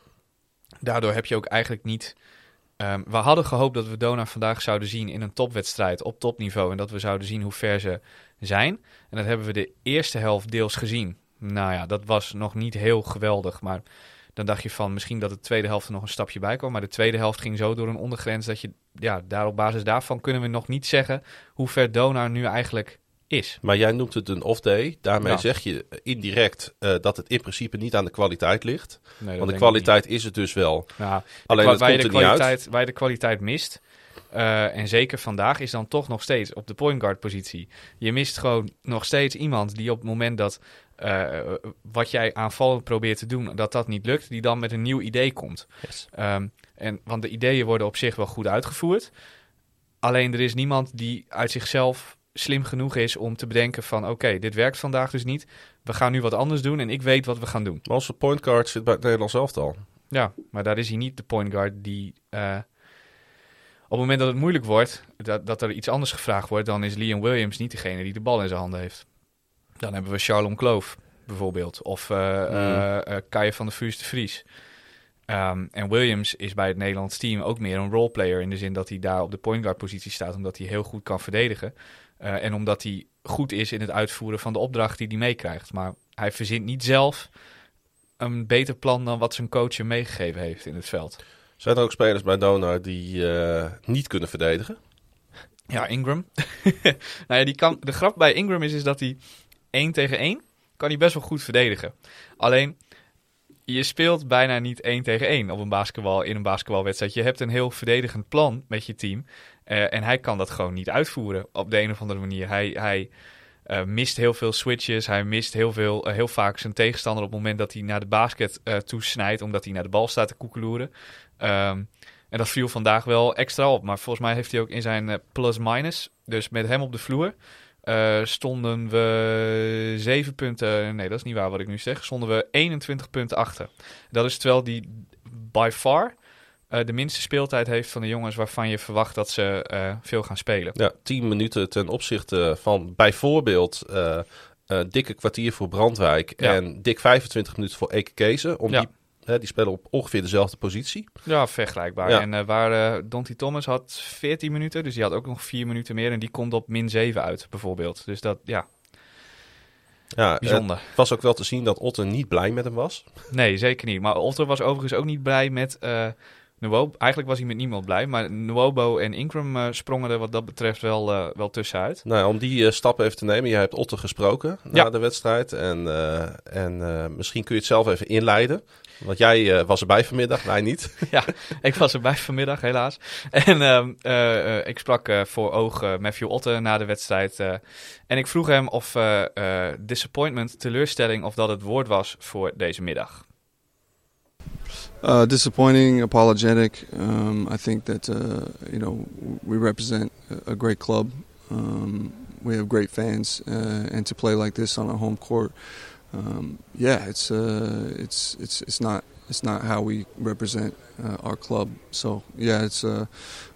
daardoor heb je ook eigenlijk niet... Um, we hadden gehoopt dat we Donar vandaag zouden zien in een topwedstrijd op topniveau. En dat we zouden zien hoe ver ze zijn. En dat hebben we de eerste helft deels gezien. Nou ja, dat was nog niet heel geweldig. Maar dan dacht je van misschien dat de tweede helft er nog een stapje bij kwam. Maar de tweede helft ging zo door een ondergrens dat je... Ja, daar op basis daarvan kunnen we nog niet zeggen hoe ver Donar nu eigenlijk is. Maar jij noemt het een off-day. Daarmee ja. zeg je indirect uh, dat het in principe niet aan de kwaliteit ligt. Nee, want de kwaliteit is het dus wel. Ja, alleen het komt er niet uit. Waar je de kwaliteit mist, uh, en zeker vandaag, is dan toch nog steeds op de point guard positie. Je mist gewoon nog steeds iemand die op het moment dat Uh, wat jij aanvallend probeert te doen, dat dat niet lukt, die dan met een nieuw idee komt. Yes. Um, en, want de ideeën worden op zich wel goed uitgevoerd. Alleen er is niemand die uit zichzelf slim genoeg is om te bedenken van oké, okay, dit werkt vandaag dus niet. We gaan nu wat anders doen en ik weet wat we gaan doen. Maar als de point guard zit bij het Nederlands elftal. Ja, maar daar is hij niet de point guard die... Uh, op het moment dat het moeilijk wordt, dat, dat er iets anders gevraagd wordt, dan is Liam Williams niet degene die de bal in zijn handen heeft. Dan hebben we Charlon Kloof bijvoorbeeld. Of uh, mm. uh, uh, Kaije van der Vuurs de Vries. Um, en Williams is bij het Nederlands team ook meer een roleplayer. In de zin dat hij daar op de point guard positie staat. Omdat hij heel goed kan verdedigen. Uh, en omdat hij goed is in het uitvoeren van de opdracht die hij meekrijgt. Maar hij verzint niet zelf een beter plan dan wat zijn coach hem meegegeven heeft in het veld. Zijn er ook spelers bij Donar die uh, niet kunnen verdedigen? Ja, Ingram. nou ja, die kan, de grap bij Ingram is, is dat hij... één tegen één kan hij best wel goed verdedigen. Alleen, je speelt bijna niet één tegen één op een basketbal, in een basketbalwedstrijd. Je hebt een heel verdedigend plan met je team. Uh, en hij kan dat gewoon niet uitvoeren op de een of andere manier. Hij, hij uh, mist heel veel switches. Hij mist heel, veel, uh, heel vaak zijn tegenstander op het moment dat hij naar de basket uh, toesnijdt. Omdat hij naar de bal staat te koekeloeren. Um, en dat viel vandaag wel extra op. Maar volgens mij heeft hij ook in zijn uh, plus-minus, dus met hem op de vloer... Uh, stonden we zeven punten... Nee, dat is niet waar wat ik nu zeg. Stonden we eenentwintig punten achter. Dat is terwijl die by far uh, de minste speeltijd heeft van de jongens... waarvan je verwacht dat ze uh, veel gaan spelen. Ja, tien minuten ten opzichte van bijvoorbeeld... Uh, een dikke kwartier voor Brandwijk... Ja. En dik vijfentwintig minuten voor Eke Kezen. Om ja. die, uh, die spelen op ongeveer dezelfde positie. Ja, vergelijkbaar. Ja. En uh, waar uh, Dante Thomas had veertien minuten, dus die had ook nog vier minuten meer. En die komt op min zeven uit, bijvoorbeeld. Dus dat, ja, ja bijzonder. Het was ook wel te zien dat Otten niet blij met hem was. Nee, zeker niet. Maar Otten was overigens ook niet blij met uh, Nwobo. Eigenlijk was hij met niemand blij, maar Nwobo en Ingram uh, sprongen er wat dat betreft wel, uh, wel tussenuit. Nou, om die uh, stap even te nemen, jij hebt Otten gesproken ja. na de wedstrijd. En, uh, en uh, misschien kun je het zelf even inleiden. Want jij uh, was erbij vanmiddag, mij niet. ja, ik was erbij vanmiddag, helaas. En uh, uh, ik sprak uh, voor oog uh, Matthew Otten na de wedstrijd. Uh, en ik vroeg hem of uh, uh, disappointment, teleurstelling, of dat het woord was voor deze middag. Uh, disappointing, apologetic. Um, I think that uh, you know we represent a great club. Um, we have great fans, uh, and to play like this on our home court. Um, yeah, it's uh, it's it's it's not it's not how we represent uh, our club. So yeah, it's uh,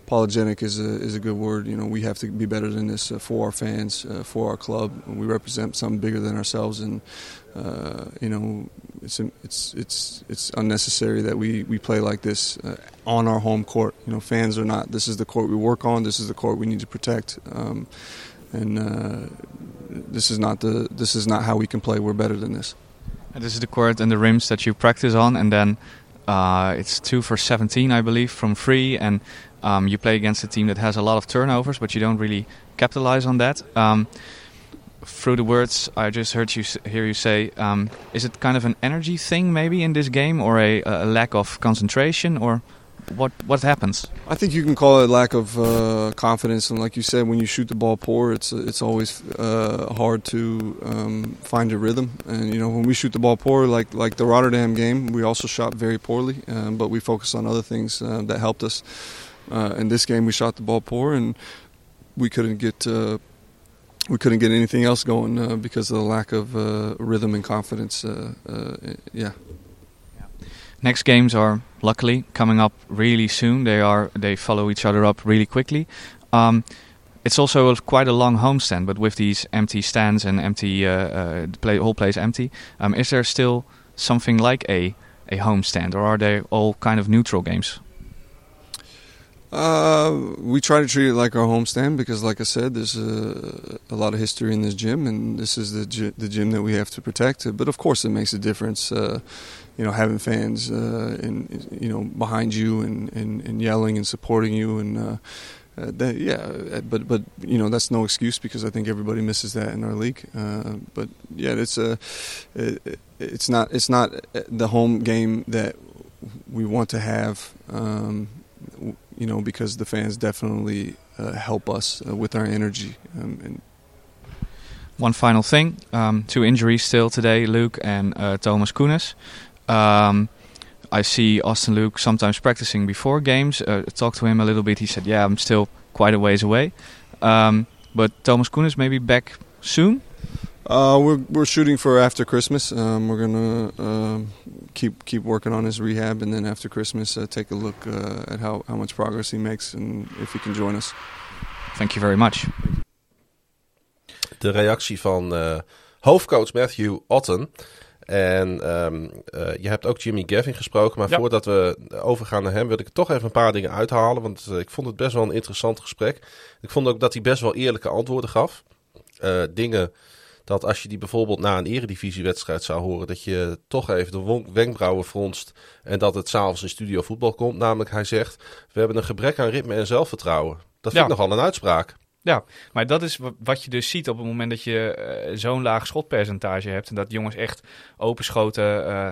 apologetic is a is a good word. You know, we have to be better than this uh, for our fans, uh, for our club. We represent something bigger than ourselves, and uh, you know, it's it's it's it's unnecessary that we, we play like this uh, on our home court. You know, fans are not. This is the court we work on. This is the court we need to protect. Um, and uh, this is not the this is not how we can play. We're better than this. And this is the court and the rims that you practice on, and then uh, it's two for seventeen, I believe, from free. And um, you play against a team that has a lot of turnovers, but you don't really capitalize on that. Um, through the words I just heard you hear you say, um, is it kind of an energy thing maybe in this game, or a, a lack of concentration, or? What what happens? I think you can call it lack of uh, confidence, and like you said, when you shoot the ball poor, it's it's always uh, hard to um, find your rhythm. And you know, when we shoot the ball poor, like like the Rotterdam game, we also shot very poorly, um, but we focused on other things uh, that helped us. Uh, in this game, we shot the ball poor, and we couldn't get uh, we couldn't get anything else going uh, because of the lack of uh, rhythm and confidence. Uh, uh, yeah. Next games are luckily coming up really soon. They are they follow each other up really quickly. Um, it's also a, quite a long homestand, but with these empty stands and empty uh, uh, the play, whole place empty, um, is there still something like a a homestand, or are they all kind of neutral games? Uh, we try to treat it like our homestand because, like I said, there's a, a lot of history in this gym, and this is the gy- the gym that we have to protect. But of course, it makes a difference. Uh, you know, having fans uh, and you know behind you and, and, and yelling and supporting you, and uh, Uh, that, yeah, but but you know that's no excuse because I think everybody misses that in our league. Uh, but yeah, it's a, it, it's not it's not the home game that we want to have. Um, you know, because the fans definitely uh, help us uh, with our energy. Um, and one final thing, um, two injuries still today, Luke and uh, Thomas Kunis. Um, I see Austin Luke sometimes practicing before games. Uh, I talked to him a little bit. He said, yeah, I'm still quite a ways away. Um, but Thomas Kunis may be back soon? Uh, we're we're shooting for after Christmas. Um, we're going to uh, keep keep working on his rehab. And then after Christmas, uh, take a look uh, at how, how much progress he makes and if he can join us. Thank you very much. De reactie van uh, hoofdcoach Matthew Otten... En um, uh, je hebt ook Jimmy Gavin gesproken. Maar ja. Voordat we overgaan naar hem wil ik toch even een paar dingen uithalen. Want uh, ik vond het best wel een interessant gesprek. Ik vond ook dat hij best wel eerlijke antwoorden gaf. Uh, dingen dat als je die bijvoorbeeld na een eredivisiewedstrijd zou horen... dat je toch even de won- wenkbrauwen fronst... en dat het s'avonds in studio voetbal komt. Namelijk hij zegt, we hebben een gebrek aan ritme en zelfvertrouwen. Dat vind ja. ik nogal een uitspraak. Ja, maar dat is wat je dus ziet op het moment dat je uh, zo'n laag schotpercentage hebt. En dat jongens echt openschoten, uh,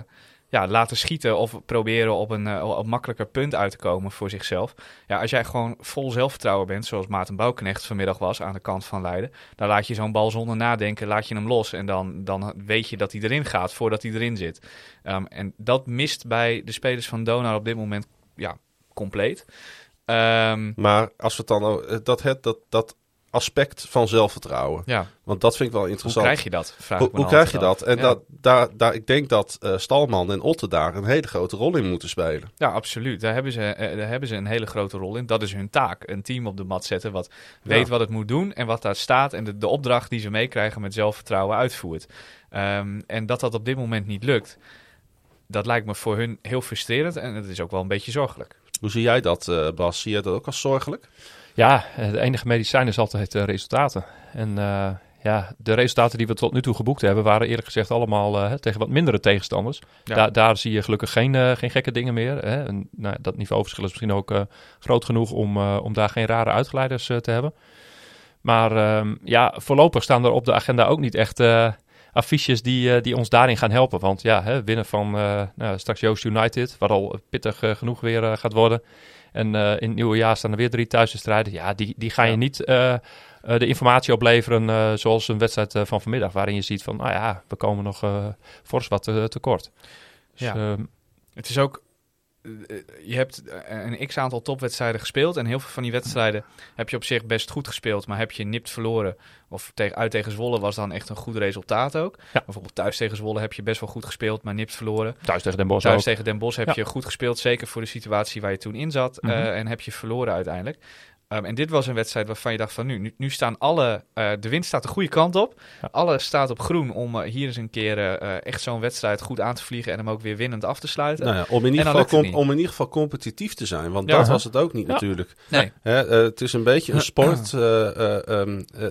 ja, laten schieten of proberen op een, uh, op makkelijker punt uit te komen voor zichzelf. Ja, als jij gewoon vol zelfvertrouwen bent, zoals Maarten Bouwknecht vanmiddag was aan de kant van Leiden. Dan laat je zo'n bal zonder nadenken, laat je hem los. En dan, dan weet je dat hij erin gaat voordat hij erin zit. Um, en dat mist bij de spelers van Donar op dit moment ja, compleet. Um, maar als we het dan dat het dat... dat aspect van zelfvertrouwen. Ja. Want dat vind ik wel interessant. Hoe krijg je dat? Vraag Ho- hoe krijg je dat? En ja. dat, daar, daar, ik denk dat uh, Stalman en Otte daar een hele grote rol in moeten spelen. Ja, absoluut. Daar hebben ze, uh, daar hebben ze een hele grote rol in. Dat is hun taak. Een team op de mat zetten wat weet ja. wat het moet doen en wat daar staat en de, de opdracht die ze meekrijgen met zelfvertrouwen uitvoert. Um, en dat dat op dit moment niet lukt, dat lijkt me voor hun heel frustrerend en het is ook wel een beetje zorgelijk. Hoe zie jij dat, uh, Bas? Zie jij dat ook als zorgelijk? Ja, de enige medicijn is altijd uh, resultaten. En uh, ja, de resultaten die we tot nu toe geboekt hebben... waren eerlijk gezegd allemaal uh, tegen wat mindere tegenstanders. Ja. Da- daar zie je gelukkig geen, uh, geen gekke dingen meer. Hè? En, nou, dat niveauverschil is misschien ook uh, groot genoeg... Om, uh, om daar geen rare uitgeleiders uh, te hebben. Maar um, ja, voorlopig staan er op de agenda ook niet echt... Uh, affiches die, uh, die ons daarin gaan helpen. Want ja, hè, winnen van uh, nou, straks Joost United... wat al pittig uh, genoeg weer uh, gaat worden... En uh, in het nieuwe jaar staan er weer drie thuiswedstrijden. Ja, die, die ga je ja. niet uh, uh, de informatie opleveren uh, zoals een wedstrijd uh, van vanmiddag. Waarin je ziet van, nou ah, ja, we komen nog uh, fors wat uh, tekort. Dus, ja. um, het is ook, uh, je hebt een x-aantal topwedstrijden gespeeld. En heel veel van die wedstrijden heb je op zich best goed gespeeld. Maar heb je nipt verloren. Of te- uit tegen Zwolle was dan echt een goed resultaat ook. Ja. Bijvoorbeeld thuis tegen Zwolle heb je best wel goed gespeeld, maar nipt verloren. Thuis tegen Den Bosch Thuis ook. tegen Den Bosch heb ja. je goed gespeeld, zeker voor de situatie waar je toen in zat. Mm-hmm. Uh, en heb je verloren uiteindelijk. Um, en dit was een wedstrijd waarvan je dacht van nu, nu, nu staan alle, uh, de wind staat de goede kant op. Ja. Alle staat op groen om uh, hier eens een keer uh, echt zo'n wedstrijd goed aan te vliegen en hem ook weer winnend af te sluiten. Nou ja, om, in ieder geval com- om in ieder geval competitief te zijn, want ja. dat was het ook niet ja. natuurlijk. Nee. Hè, uh, het is een beetje een sport. Uh, uh, um, uh,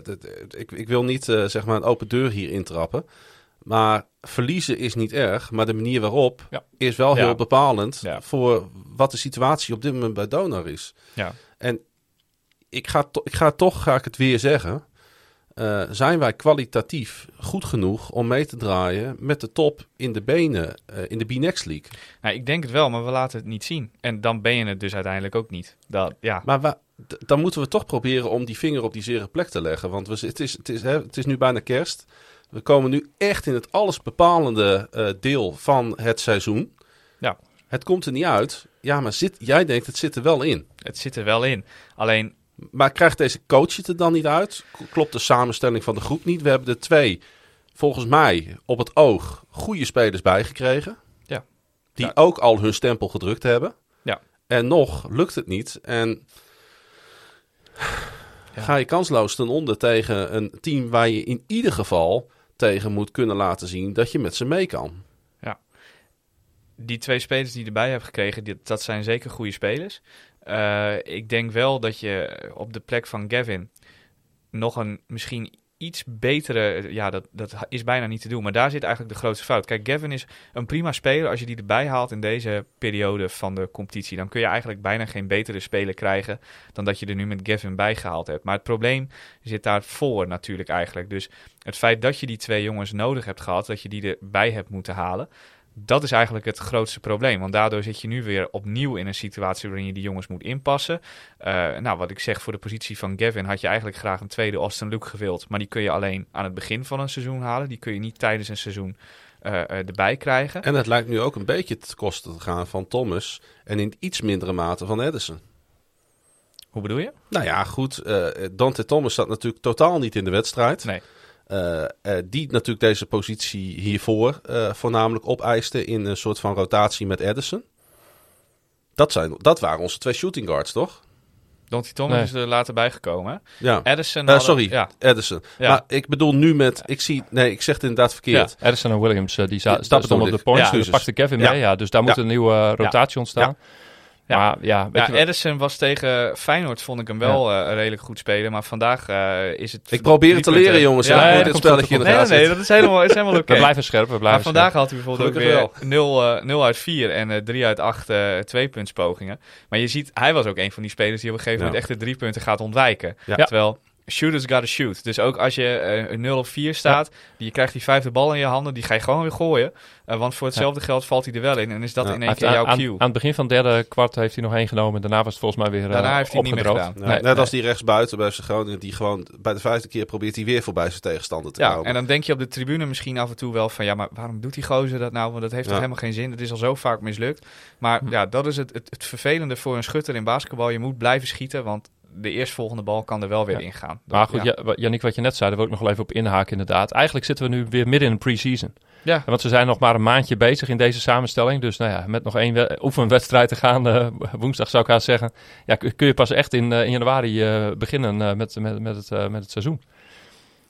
ik, ik wil niet uh, zeg maar een open deur hier intrappen. Maar verliezen is niet erg, maar de manier waarop ja. is wel heel ja. bepalend ja. voor wat de situatie op dit moment bij Donar is. Ja. En Ik ga, to- ik ga toch, ga ik het weer zeggen, uh, zijn wij kwalitatief goed genoeg om mee te draaien met de top in de benen, uh, in de B N X T League? Nou, ik denk het wel, maar we laten het niet zien. En dan ben je het dus uiteindelijk ook niet. Dat, ja. Maar wa- d- dan moeten we toch proberen om die vinger op die zere plek te leggen. Want we, het, is, het, is, hè, het is nu bijna kerst. We komen nu echt in het allesbepalende uh, deel van het seizoen. Ja. Het komt er niet uit. Ja, maar zit, jij denkt het zit er wel in. Het zit er wel in. Alleen... Maar krijgt deze coach het er dan niet uit? Klopt de samenstelling van de groep niet? We hebben er twee, volgens mij, op het oog goede spelers bijgekregen. Ja. Die ja. ook al hun stempel gedrukt hebben. Ja. En nog lukt het niet. En ja. ga je kansloos ten onder tegen een team waar je in ieder geval tegen moet kunnen laten zien dat je met ze mee kan. Ja. Die twee spelers die je erbij hebt gekregen, dat zijn zeker goede spelers. Uh, ik denk wel dat je op de plek van Gavin nog een misschien iets betere... Ja, dat, dat is bijna niet te doen. Maar daar zit eigenlijk de grootste fout. Kijk, Gavin is een prima speler. Als je die erbij haalt in deze periode van de competitie... dan kun je eigenlijk bijna geen betere speler krijgen... dan dat je er nu met Gavin bij gehaald hebt. Maar het probleem zit daar voor natuurlijk eigenlijk. Dus het feit dat je die twee jongens nodig hebt gehad... dat je die erbij hebt moeten halen... dat is eigenlijk het grootste probleem. Want daardoor zit je nu weer opnieuw in een situatie... waarin je die jongens moet inpassen. Uh, nou, wat ik zeg, voor de positie van Gavin... had je eigenlijk graag een tweede Austin Luke gewild. Maar die kun je alleen aan het begin van een seizoen halen. Die kun je niet tijdens een seizoen uh, erbij krijgen. En het lijkt nu ook een beetje te kosten te gaan van Thomas... en in iets mindere mate van Edison. Hoe bedoel je? Nou ja, goed. Uh, Dante Thomas staat natuurlijk totaal niet in de wedstrijd. Nee. Uh, uh, die natuurlijk deze positie hiervoor uh, voornamelijk opeiste in een soort van rotatie met Edison. Dat, zijn, dat waren onze twee shooting guards, toch? Dante Thomas nee. is er later bijgekomen. Ja. Edison. Uh, sorry, hadden, ja. Edison. Ja. Maar ik bedoel nu met, ik zie, nee, ik zeg het inderdaad verkeerd. Ja. Edison en Williams, uh, die za- ja, stappen dan op de points. Ja. Dus pakte Kevin ja. mee, ja. Dus daar ja. moet een nieuwe uh, rotatie ja. ontstaan. Ja. Ja, maar, ja, ja Edison was tegen Feyenoord, vond ik hem wel ja. uh, redelijk goed spelen. Maar vandaag uh, is het... Ik probeer het te leren, jongens. Ja, ja, ja, ja, dit spelletje nee, nee, nee, dat is helemaal, is helemaal oké. Okay. We blijven scherp, we blijven Maar vandaag scherp. Had hij bijvoorbeeld Gelukkig ook weer nul uit vier en uh, drie uit acht uh, tweepuntspogingen. Maar je ziet, hij was ook een van die spelers die op een gegeven moment ja. echt de drie punten gaat ontwijken. Ja. Ja. Terwijl... Shooters gotta shoot. Dus ook als je uh, nul of vier staat, ja. je krijgt die vijfde bal in je handen, die ga je gewoon weer gooien. Uh, want voor hetzelfde ja. geld valt hij er wel in. En is dat ja. in één keer jouw cue. Aan, aan het begin van het derde kwart heeft hij nog één genomen. Daarna was het volgens mij weer uh, Daarna heeft hij niet meer gedaan. Nee, nee, net nee. als die rechtsbuiten bij F C Groningen, die gewoon bij de vijfde keer probeert hij weer voorbij zijn tegenstander te ja, komen. En dan denk je op de tribune misschien af en toe wel van, ja, maar waarom doet die gozer dat nou? Want dat heeft ja. toch helemaal geen zin. Dat is al zo vaak mislukt. Maar hm. ja, dat is het, het, het vervelende voor een schutter in basketbal. Je moet blijven schieten, want de eerstvolgende bal kan er wel weer ja. in gaan. Maar goed, ja. Jannik, wat je net zei, daar wil ik nog wel even op inhaken inderdaad. Eigenlijk zitten we nu weer midden in een pre-season. Ja. Want ze zijn nog maar een maandje bezig in deze samenstelling. Dus nou ja, met nog één we- oefenwedstrijd te gaan, uh, woensdag zou ik haar zeggen... Ja, kun je pas echt in, uh, in januari uh, beginnen uh, met, met, met, het, uh, met het seizoen.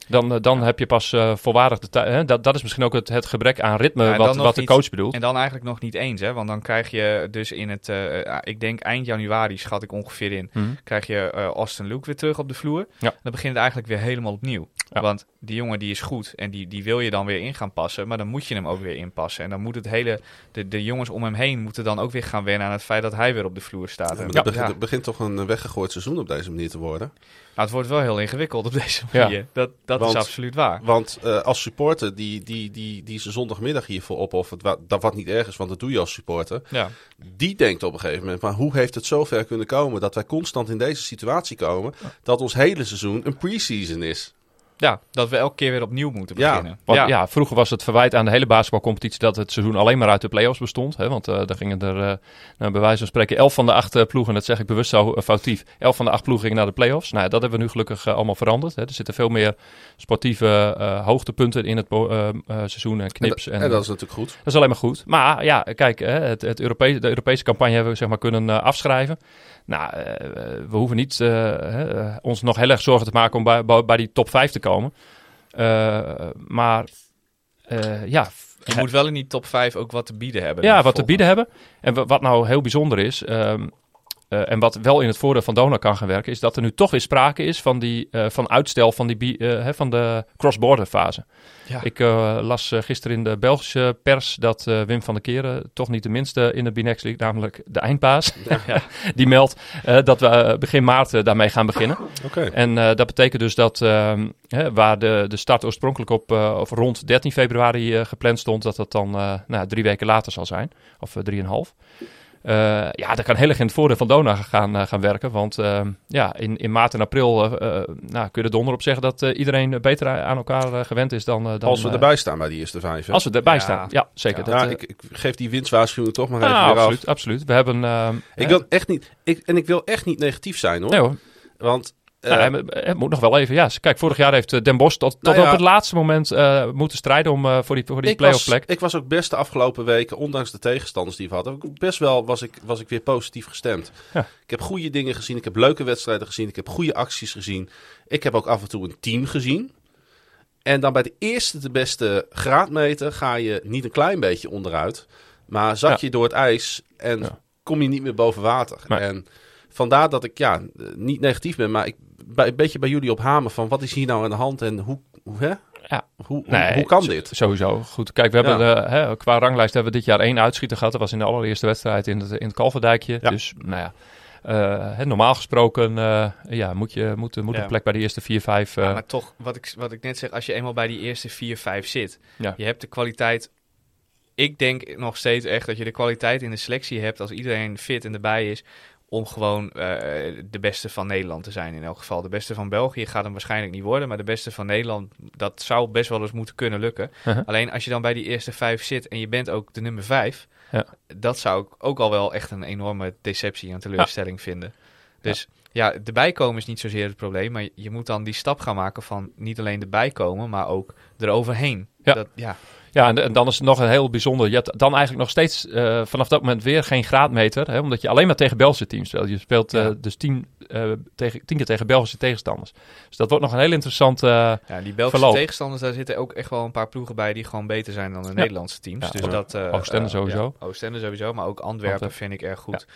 Dan, dan ja. heb je pas uh, volwaardig de tijd. Dat, dat is misschien ook het, het gebrek aan ritme ja, wat, wat de coach niet, bedoelt. En dan eigenlijk nog niet eens. Hè? Want dan krijg je dus in het... Uh, ik denk eind januari schat ik ongeveer in. Mm-hmm. Krijg je uh, Austin Luke weer terug op de vloer. Ja. Dan begint het eigenlijk weer helemaal opnieuw. Ja. Want die jongen die is goed. En die, die wil je dan weer in gaan passen. Maar dan moet je hem ook weer inpassen. En dan moet het hele... De, de jongens om hem heen moeten dan ook weer gaan wennen aan het feit dat hij weer op de vloer staat. Ja, ja. Het begint, begint toch een weggegooid seizoen op deze manier te worden. Nou, het wordt wel heel ingewikkeld op deze manier. Ja. Dat, dat want, is absoluut waar. Want uh, als supporter die, die, die, die zijn zondagmiddag hiervoor opoffert, wat, wat niet erg is, want dat doe je als supporter. Ja. Die denkt op een gegeven moment, maar hoe heeft het zover kunnen komen dat wij constant in deze situatie komen, dat ons hele seizoen een pre-season is? Ja, dat we elke keer weer opnieuw moeten beginnen. Ja, want, ja. ja, vroeger was het verwijt aan de hele basketbalcompetitie dat het seizoen alleen maar uit de play-offs bestond. Hè? Want uh, daar gingen er, uh, nou, bij wijze van spreken, elf van de acht uh, ploegen, dat zeg ik bewust zo uh, foutief, elf van de acht ploegen gingen naar de play-offs. Nou, dat hebben we nu gelukkig uh, allemaal veranderd. Hè? Er zitten veel meer sportieve uh, hoogtepunten in het bo- uh, uh, seizoen en knips. En, en, en dat is natuurlijk goed. Dat is alleen maar goed. Maar ja, kijk, hè, het, het Europese, de Europese campagne hebben we zeg maar kunnen uh, afschrijven. Nou, uh, we hoeven niet uh, uh, ons nog heel erg zorgen te maken om bij, bij, bij die top vijf te komen. Uh, maar uh, ja... Je moet wel in die top vijf ook wat te bieden hebben. Ja, wat te bieden hebben. En w- wat nou heel bijzonder is... Um, Uh, en wat wel in het voordeel van Donar kan gaan werken, is dat er nu toch weer sprake is van, die, uh, van uitstel van, die bi- uh, hè, van de cross-border fase. Ja. Ik uh, las uh, gisteren in de Belgische pers dat uh, Wim van der Keren, toch niet de minste in de B N X T League, namelijk de eindbaas, ja, ja. die meldt uh, dat we uh, begin maart uh, daarmee gaan beginnen. Okay. En uh, dat betekent dus dat uh, hè, waar de, de start oorspronkelijk op uh, of rond dertien februari uh, gepland stond, dat dat dan uh, nou, drie weken later zal zijn, of uh, drieënhalf. Uh, ja, dat kan heel erg in het voordeel van Donar gaan, uh, gaan werken. Want uh, ja, in, in maart en april uh, uh, nou, kun je er donder op zeggen dat uh, iedereen beter aan elkaar uh, gewend is dan... Uh, dan als we uh, erbij staan bij die eerste vijf. Hè? Als we erbij ja. staan, ja, zeker. Ja, dat, nou, uh, ik, ik geef die winstwaarschuwing toch maar nou, even weer absoluut, af. Absoluut, we hebben... Uh, ik wil echt niet, ik, en ik wil echt niet negatief zijn, hoor. Nee, hoor. Want... Uh, nou, het moet nog wel even, ja. Kijk, vorig jaar heeft Den Bosch tot, tot nou ja, op het laatste moment uh, moeten strijden om uh, voor die, voor die ik play-off plek. Was, ik was ook best de afgelopen weken, ondanks de tegenstanders die we hadden, best wel was ik, was ik weer positief gestemd. Ja. Ik heb goede dingen gezien, ik heb leuke wedstrijden gezien, ik heb goede acties gezien. Ik heb ook af en toe een team gezien. En dan bij de eerste de beste graadmeter ga je niet een klein beetje onderuit, maar zak ja. je door het ijs en ja. kom je niet meer boven water. Nee. En vandaar dat ik ja niet negatief ben, maar ik bij, een beetje bij jullie op hamen van wat is hier nou aan de hand en hoe... hoe hè? Ja. Hoe, nee, hoe, hoe kan dit? Sowieso. Goed, kijk, we hebben ja. de, hè, qua ranglijst hebben we dit jaar één uitschieter gehad. Dat was in de allereerste wedstrijd in het, in het Kalverdijkje. Ja. Dus, nou ja. Uh, hè, normaal gesproken uh, ja, moet je moet, moet ja. een plek bij de eerste vier vijf... Uh... Ja, maar toch, wat ik, wat ik net zeg, als je eenmaal bij die eerste vier vijf zit... Ja. Je hebt de kwaliteit... Ik denk nog steeds echt dat je de kwaliteit in de selectie hebt... als iedereen fit en erbij is... om gewoon uh, de beste van Nederland te zijn in elk geval. De beste van België gaat hem waarschijnlijk niet worden... maar de beste van Nederland, dat zou best wel eens moeten kunnen lukken. Uh-huh. Alleen als je dan bij die eerste vijf zit en je bent ook de nummer vijf... Ja. Dat zou ik ook al wel echt een enorme deceptie en teleurstelling ja. vinden. Dus ja. ja, erbij komen is niet zozeer het probleem... maar je moet dan die stap gaan maken van niet alleen erbij komen... maar ook eroverheen. Ja. Dat, ja. Ja, en, en dan is het nog een heel bijzonder. Je hebt dan eigenlijk nog steeds uh, vanaf dat moment weer geen graadmeter. Hè, omdat je alleen maar tegen Belgische teams speelt. Je speelt uh, ja. dus tien, uh, tegen, tien keer tegen Belgische tegenstanders. Dus dat wordt nog een heel interessant uh, ja, die Belgische verloop. Tegenstanders, daar zitten ook echt wel een paar ploegen bij... die gewoon beter zijn dan de ja. Nederlandse teams. Ja, dus dat, uh, Oostende sowieso. Ja, Oostende sowieso, maar ook Antwerpen Want, uh, vind ik erg goed.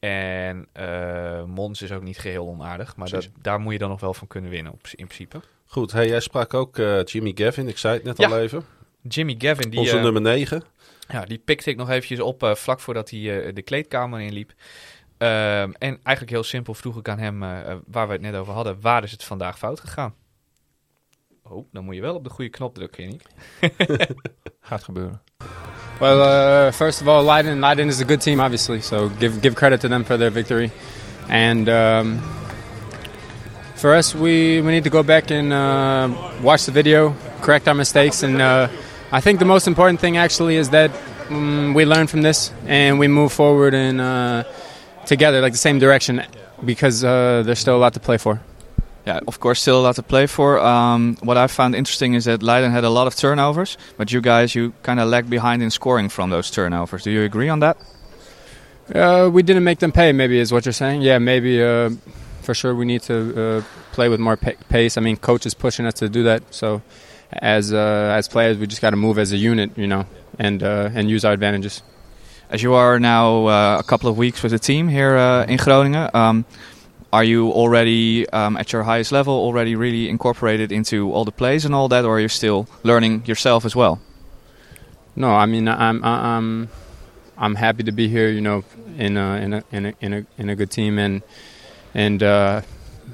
Ja. En uh, Mons is ook niet geheel onaardig. Maar dat, daar moet je dan nog wel van kunnen winnen op, in principe. Goed, hey, jij sprak ook uh, Jimmy Gavin. Ik zei het net ja. al even. Jimmy Gavin, die, onze uh, nummer negen. Ja, die pikte ik nog eventjes op uh, vlak voordat hij uh, de kleedkamer inliep. Uh, en eigenlijk heel simpel vroeg ik aan hem, uh, waar we het net over hadden, waar is het vandaag fout gegaan? Oh, dan moet je wel op de goede knop drukken, Nick. Gaat gebeuren. Well, uh, first of all, Leiden, Leiden is a good team, obviously. So give give credit to them for their victory. And um, for us, we we need to go back and uh, watch the video, correct our mistakes, and. Uh, I think the most important thing actually is that um, we learn from this and we move forward and uh, together, like the same direction, because uh, there's still a lot to play for. Yeah, of course, still a lot to play for. Um, what I found interesting is that Leiden had a lot of turnovers, but you guys, you kind of lag behind in scoring from those turnovers. Do you agree on that? Uh, we didn't make them pay, maybe, is what you're saying. Yeah, maybe uh, for sure we need to uh, play with more p- pace. I mean, coach is pushing us to do that, so... As uh, as players, we just got to move as a unit, you know, and uh, and use our advantages. As you are now uh, a couple of weeks with the team here uh, in Groningen, um, are you already um, at your highest level, already really incorporated into all the plays and all that, or are you still learning yourself as well? No, I mean I'm I'm I'm happy to be here, you know, in a, in a in a in a in a good team, and and. Uh,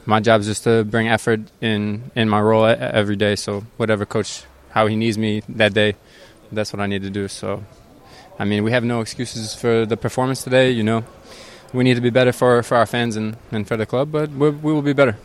My job is just to bring effort in, in my role every day. So whatever coach, how he needs me that day, that's what I need to do. So, I mean, we have no excuses for the performance today, you know. We need to be better for, for our fans and, and for the club, but we, we will be better.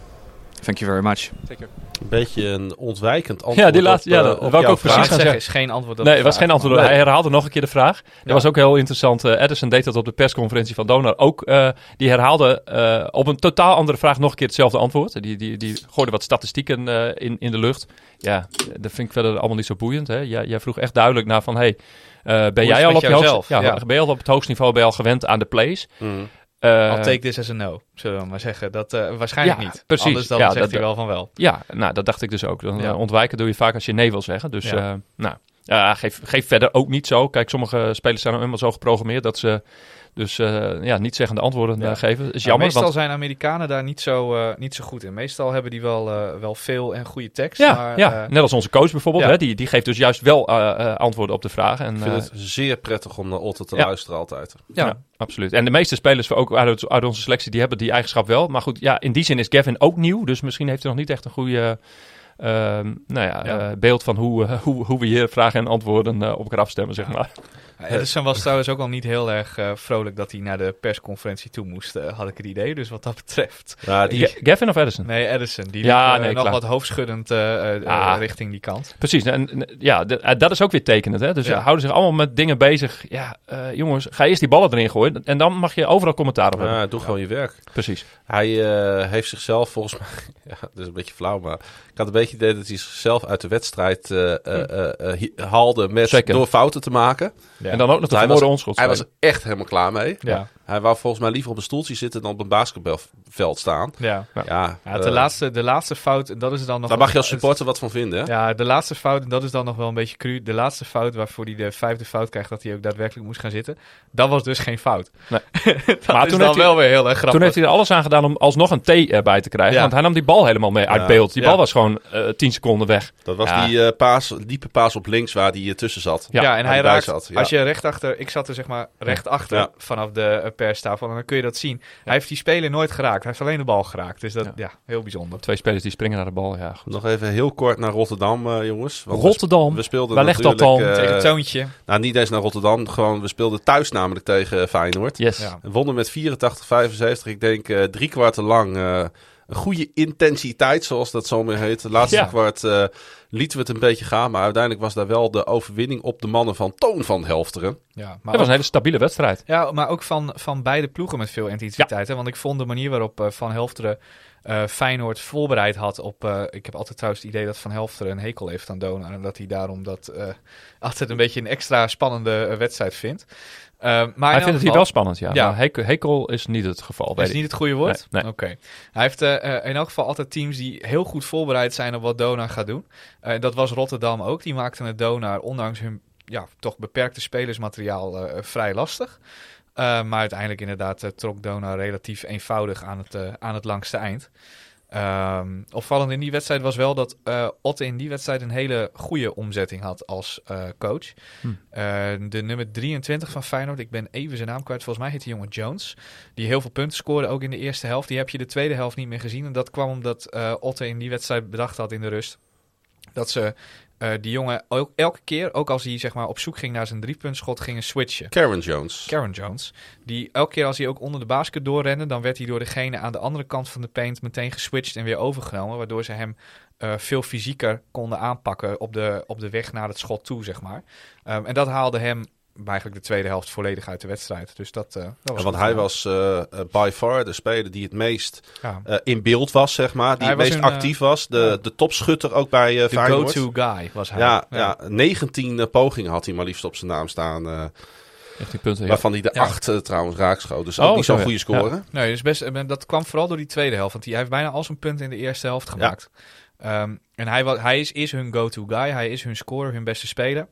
Thank you very much. Take care. Een beetje een ontwijkend antwoord. Ja, die laatste. Ja, dat wou ik ook precies gaan zeggen. Is geen antwoord op nee, het was vraag. Geen antwoord. Nee. Hij herhaalde nog een keer de vraag. Dat ja. was ook heel interessant. Uh, Edison deed dat op de persconferentie van Donar ook. Uh, die herhaalde uh, op een totaal andere vraag nog een keer hetzelfde antwoord. Die, die, die gooide wat statistieken uh, in, in de lucht. Ja, dat vind ik verder allemaal niet zo boeiend. Hè? Jij, jij vroeg echt duidelijk naar van... Hey, uh, ben jij al op je hoogst, ja, ja. ben je al op het hoogste niveau? Ben je al gewend aan de plays? Mm. Uh, I'll take this as a no, zullen we maar zeggen. Dat uh, waarschijnlijk ja, niet. Precies. Anders dan ja, zegt dat, hij wel van wel. Ja, nou, dat dacht ik dus ook. Dan, ja. uh, ontwijken doe je vaak als je nee wil zeggen. Dus ja. uh, nou, uh, geef, geef verder ook niet zo. Kijk, sommige spelers zijn helemaal zo geprogrammeerd dat ze dus uh, ja, niet zeggende antwoorden ja. uh, geven. Is jammer. Uh, meestal want... zijn Amerikanen daar niet zo, uh, niet zo goed in. Meestal hebben die wel, uh, wel veel en goede tekst. Ja, maar, ja. Uh, net als onze coach bijvoorbeeld. Ja. Hè? Die, die geeft dus juist wel uh, uh, antwoorden op de vragen. En, ik vind uh, het zeer prettig om naar Otten te ja. luisteren altijd. Ja. ja. Absoluut. En de meeste spelers ook uit, uit onze selectie, die hebben die eigenschap wel. Maar goed, ja, in die zin is Gavin ook nieuw. Dus misschien heeft hij nog niet echt een goede uh, nou ja, ja. Uh, beeld van hoe, uh, hoe, hoe we hier vragen en antwoorden uh, op elkaar afstemmen, zeg maar. Ja, Edison was trouwens ook al niet heel erg uh, vrolijk dat hij naar de persconferentie toe moest, uh, had ik het idee. Dus wat dat betreft. Ja, die... G- Gavin of Edison? Nee, Edison. Die ja, liep uh, nee, nog klaar. Wat hoofdschuddend uh, uh, ah, richting die kant. Precies. En, ja, d- uh, dat is ook weer tekenend. Hè? Dus ja. uh, houden zich allemaal met dingen bezig. Ja, uh, jongens, ga eerst die ballen erin gooien. En dan mag je overal commentaar op hebben. Ja, doe gewoon ja. je werk. Precies. Hij uh, heeft zichzelf volgens mij... ja, dat is een beetje flauw, maar... Ik had een beetje het idee dat hij zichzelf uit de wedstrijd uh, uh, uh, uh, haalde met Zeker. Door fouten te maken. Ja. En dan ook nog de vermoorde onschuld. Hij was er echt helemaal klaar mee. Ja. Hij wou volgens mij liever op een stoeltje zitten dan op een basketbalveld staan. Ja, ja. ja, ja de, uh, laatste, de laatste fout, en dat is dan nog... Daar wel, mag je als supporter wat van vinden, hè? Ja, de laatste fout, en dat is dan nog wel een beetje cru. De laatste fout waarvoor hij de vijfde fout krijgt, dat hij ook daadwerkelijk moest gaan zitten. Dat was dus geen fout. Nee. dat maar is toen dan hij, wel weer heel erg grappig. Toen heeft hij er alles aan gedaan om alsnog een T erbij te krijgen. Ja. Want hij nam die bal helemaal mee uit ja. beeld. Die ja. bal was gewoon uh, tien seconden weg. Dat was ja. die uh, paas, diepe paas op links waar hij uh, tussen zat. Ja, ja en hij raakt... Zat, ja. Als je recht achter, ik zat er zeg maar recht achter ja. vanaf de... Uh, perstafel. En dan kun je dat zien. Ja. Hij heeft die speler nooit geraakt. Hij heeft alleen de bal geraakt. Dus dat, ja, ja heel bijzonder. Twee spelers die springen naar de bal, ja. Goed. Nog even heel kort naar Rotterdam, uh, jongens. Want Rotterdam? We, we speelden Waar ligt dat dan? Uh, tegen het toontje. Nou, niet eens naar Rotterdam. Gewoon, we speelden thuis namelijk tegen Feyenoord. Yes. Ja. We wonnen met vierentachtig vijfenzeventig. Ik denk uh, drie kwarten lang... Uh, Een goede intensiteit, zoals dat zo meer heet. De laatste ja. kwart uh, lieten we het een beetje gaan. Maar uiteindelijk was daar wel de overwinning op de mannen van Toon van Helfteren. Ja, maar dat ook, was een hele stabiele wedstrijd. Ja, maar ook van, van beide ploegen met veel intensiteit. Ja. Hè? Want ik vond de manier waarop uh, Van Helfteren uh, Feyenoord voorbereid had op... Uh, ik heb altijd trouwens het idee dat Van Helfteren een hekel heeft aan Donar. En dat hij daarom dat uh, altijd een beetje een extra spannende uh, wedstrijd vindt. Uh, maar hij vindt geval, het hier wel spannend, ja. ja. Maar hekel, hekel is niet het geval. Is niet het goede woord? Nee, nee. Oké. Okay. Hij heeft uh, in elk geval altijd teams die heel goed voorbereid zijn op wat Donar gaat doen. Uh, dat was Rotterdam ook. Die maakten het Donar, ondanks hun ja, toch beperkte spelersmateriaal, uh, vrij lastig. Uh, maar uiteindelijk inderdaad uh, trok Donar relatief eenvoudig aan het, uh, aan het langste eind. Um, opvallend in die wedstrijd was wel dat uh, Otten in die wedstrijd een hele goede omzetting had als uh, coach. Hm. Uh, de nummer drieëntwintig van Feyenoord, ik ben even zijn naam kwijt, volgens mij heet die jongen Jones, die heel veel punten scoorde, ook in de eerste helft. Die heb je de tweede helft niet meer gezien en dat kwam omdat uh, Otten in die wedstrijd bedacht had in de rust dat ze... Uh, die jongen ook elke keer, ook als hij zeg maar, op zoek ging naar zijn driepuntschot, gingen switchen. Karen Jones. Karen Jones. Die elke keer als hij ook onder de basket doorrende, dan werd hij door degene aan de andere kant van de paint meteen geswitcht en weer overgenomen. Waardoor ze hem uh, veel fysieker konden aanpakken op de, op de weg naar het schot toe, zeg maar. Um, en dat haalde hem eigenlijk de tweede helft volledig uit de wedstrijd. Dus dat, uh, dat was Want hij was uh, by far de speler die het meest ja. uh, in beeld was, zeg maar. Die hij het meest een, actief was. De, uh, de topschutter ook bij uh, Feyenoord. De go-to guy was hij. Ja, ja. ja negentien uh, pogingen had hij maar liefst op zijn naam staan. Uh, punten, waarvan hij de ja. acht uh, trouwens raakschoot. Dus ook oh, niet zo'n goede score. Ja. Nee, dus best, dat kwam vooral door die tweede helft. Want hij heeft bijna al zijn punt in de eerste helft gemaakt. Ja. Um, en hij, hij is, is hun go-to guy. Hij is hun scorer, hun beste speler.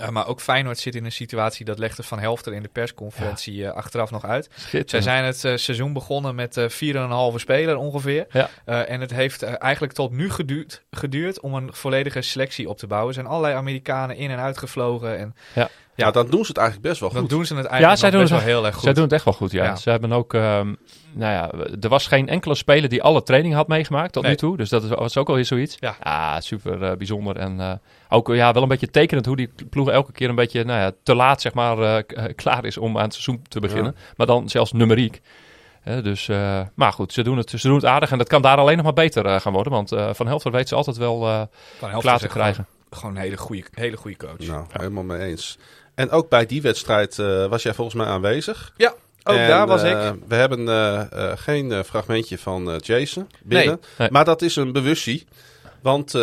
Uh, maar ook Feyenoord zit in een situatie, dat legde Van Helfter in de persconferentie ja. uh, achteraf nog uit. Zij zijn het uh, seizoen begonnen met uh, vier komma vijf speler ongeveer. Ja. Uh, en het heeft uh, eigenlijk tot nu geduurd, geduurd om een volledige selectie op te bouwen. Er zijn allerlei Amerikanen in en uitgevlogen. En, ja. Ja, ja, dan doen ze het eigenlijk best wel goed. Dan doen ze het eigenlijk ja, zij doen best het, wel heel erg goed. Zij doen het echt wel goed, ja. ja. Ze hebben ook, um, nou ja, er was geen enkele speler die alle training had meegemaakt tot nee. nu toe. Dus dat is, was ook alweer zoiets. Ja, ja super uh, bijzonder. En uh, ook ja, wel een beetje tekenend hoe die ploeg elke keer een beetje nou ja, te laat zeg maar, uh, klaar is om aan het seizoen te beginnen. Ja. Maar dan zelfs numeriek. Uh, dus, uh, maar goed, ze doen, het, ze doen het aardig. En dat kan daar alleen nog maar beter uh, gaan worden. Want uh, Van Helfter weet ze altijd wel uh, klaar te krijgen. Gewoon, gewoon een hele goede, hele goede coach. Nou, ja. Helemaal mee eens. En ook bij die wedstrijd uh, was jij volgens mij aanwezig. Ja, ook en, daar was uh, ik. We hebben uh, uh, geen uh, fragmentje van uh, Jason binnen. Nee, nee. Maar dat is een bewustzijn. Want uh,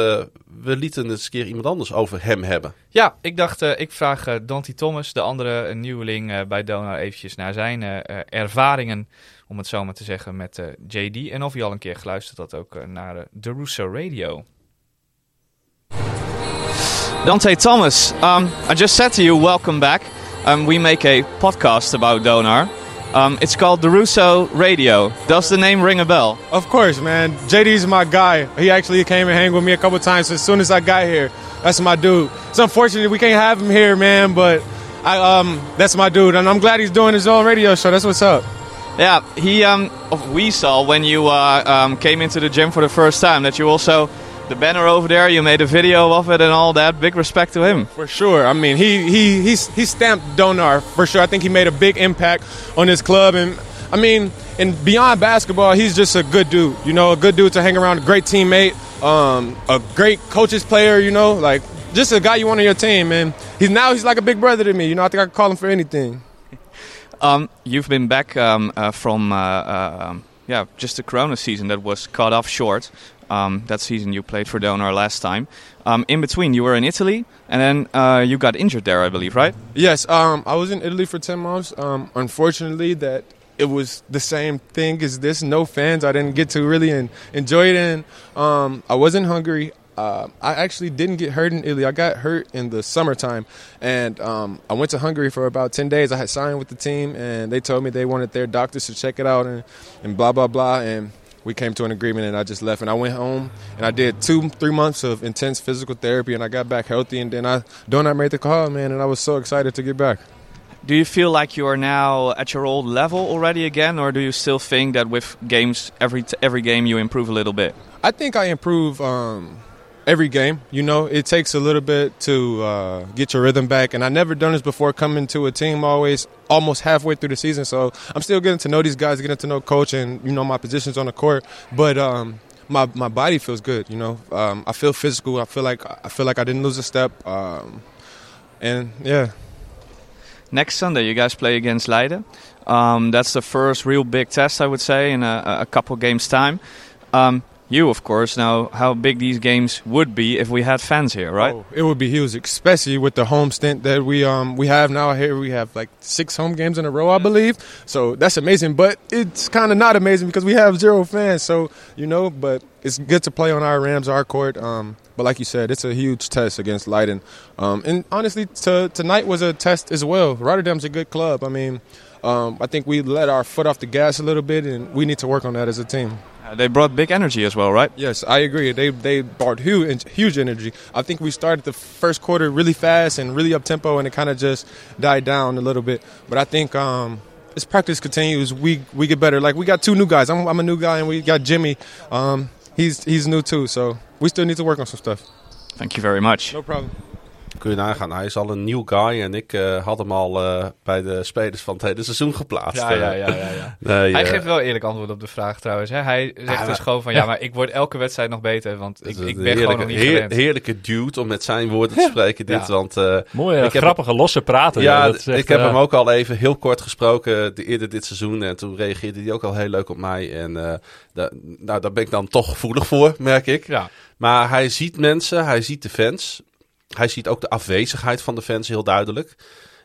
we lieten eens een keer iemand anders over hem hebben. Ja, ik dacht, uh, ik vraag uh, Dante Thomas, de andere nieuweling uh, bij Donar, eventjes naar zijn uh, ervaringen, om het zo maar te zeggen, met uh, J D. En of hij al een keer geluisterd had ook uh, naar uh, De Russo Radio. Dante Thomas, um, I just said to you, welcome back. Um, we make a podcast about Donar. Um, it's called De Russo Radio. Does the name ring a bell? Of course, man. J D's my guy. He actually came and hang with me a couple times as soon as I got here. That's my dude. It's unfortunate we can't have him here, man, but I um, that's my dude. And I'm glad he's doing his own radio show. That's what's up. Yeah, he. Um, we saw when you uh, um, came into the gym for the first time that you also... The banner over there, you made a video of it and all that. Big respect to him. For sure. I mean, he he he, he stamped Donar for sure. I think he made a big impact on his club. And, I mean, and beyond basketball, he's just a good dude. You know, a good dude to hang around, a great teammate, um, a great coach's player, you know. Like, just a guy you want on your team, man. He's, now he's like a big brother to me. You know, I think I can call him for anything. Um, you've been back um, uh, from... Uh, uh, Yeah, just the Corona season that was cut off short. um, that season you played for Donar last time. Um, in between, you were in Italy, and then uh, you got injured there, I believe, right? Yes, um, I was in Italy for ten months. Um, unfortunately, that it was the same thing as this. No fans. I didn't get to really in, enjoy it, and um, I wasn't hungry. Uh, I actually didn't get hurt in Italy. I got hurt in the summertime, and um, I went to Hungary for about ten days. I had signed with the team, and they told me they wanted their doctors to check it out and, and blah, blah, blah, and we came to an agreement, and I just left, and I went home, and I did two, three months of intense physical therapy, and I got back healthy, and then I Donar made the call, man, and I was so excited to get back. Do you feel like you are now at your old level already again, or do you still think that with games, every t- every game you improve a little bit? I think I improve... Um, Every game, you know, it takes a little bit to uh, get your rhythm back. And I've never done this before, coming to a team always almost halfway through the season. So I'm still getting to know these guys, getting to know coach and, you know, my positions on the court. But um, my my body feels good, you know. Um, I feel physical. I feel like I feel like I didn't lose a step. Um, and, yeah. Next Sunday, you guys play against Leiden. Um, that's the first real big test, I would say, in a, a couple games' time. Um You, of course, know how big these games would be if we had fans here, right? Oh, it would be huge, especially with the home stint that we um we have now here. We have like six home games in a row, I believe. So that's amazing, but it's kind of not amazing because we have zero fans. So, you know, but it's good to play on our Rams, our court. Um, but like you said, it's a huge test against Leiden. Um, and honestly, t- tonight was a test as well. Rotterdam's a good club. I mean, um, I think we let our foot off the gas a little bit, and we need to work on that as a team. They brought big energy as well, right? Yes, I agree. They they brought huge, huge energy. I think we started the first quarter really fast and really up-tempo, and it kind of just died down a little bit. But I think um, as practice continues, we we get better. Like, we got two new guys. I'm, I'm a new guy, and we got Jimmy. Um, he's he's new too, so we still need to work on some stuff. Thank you very much. No problem. Kun je nagaan, hij is al een new guy en ik uh, had hem al uh, bij de spelers van het hele seizoen geplaatst. Ja, ja, ja, ja, ja. Nee, hij uh, geeft wel eerlijk antwoord op de vraag trouwens. Hè? Hij zegt ah, dus gewoon van, ja, maar ik word elke wedstrijd nog beter, want ik, ik ben heerlijke, gewoon nog niet gewend. Heerlijke dude om met zijn woorden te spreken dit. Ja. Want, uh, mooie, ik heb grappige, hem, losse praten. Ja, dat zegt, ik heb uh, hem ook al even heel kort gesproken de, eerder dit seizoen en toen reageerde hij ook al heel leuk op mij. En uh, da, nou, daar ben ik dan toch gevoelig voor, merk ik. Ja. Maar hij ziet mensen, hij ziet de fans. Hij ziet ook de afwezigheid van de fans heel duidelijk.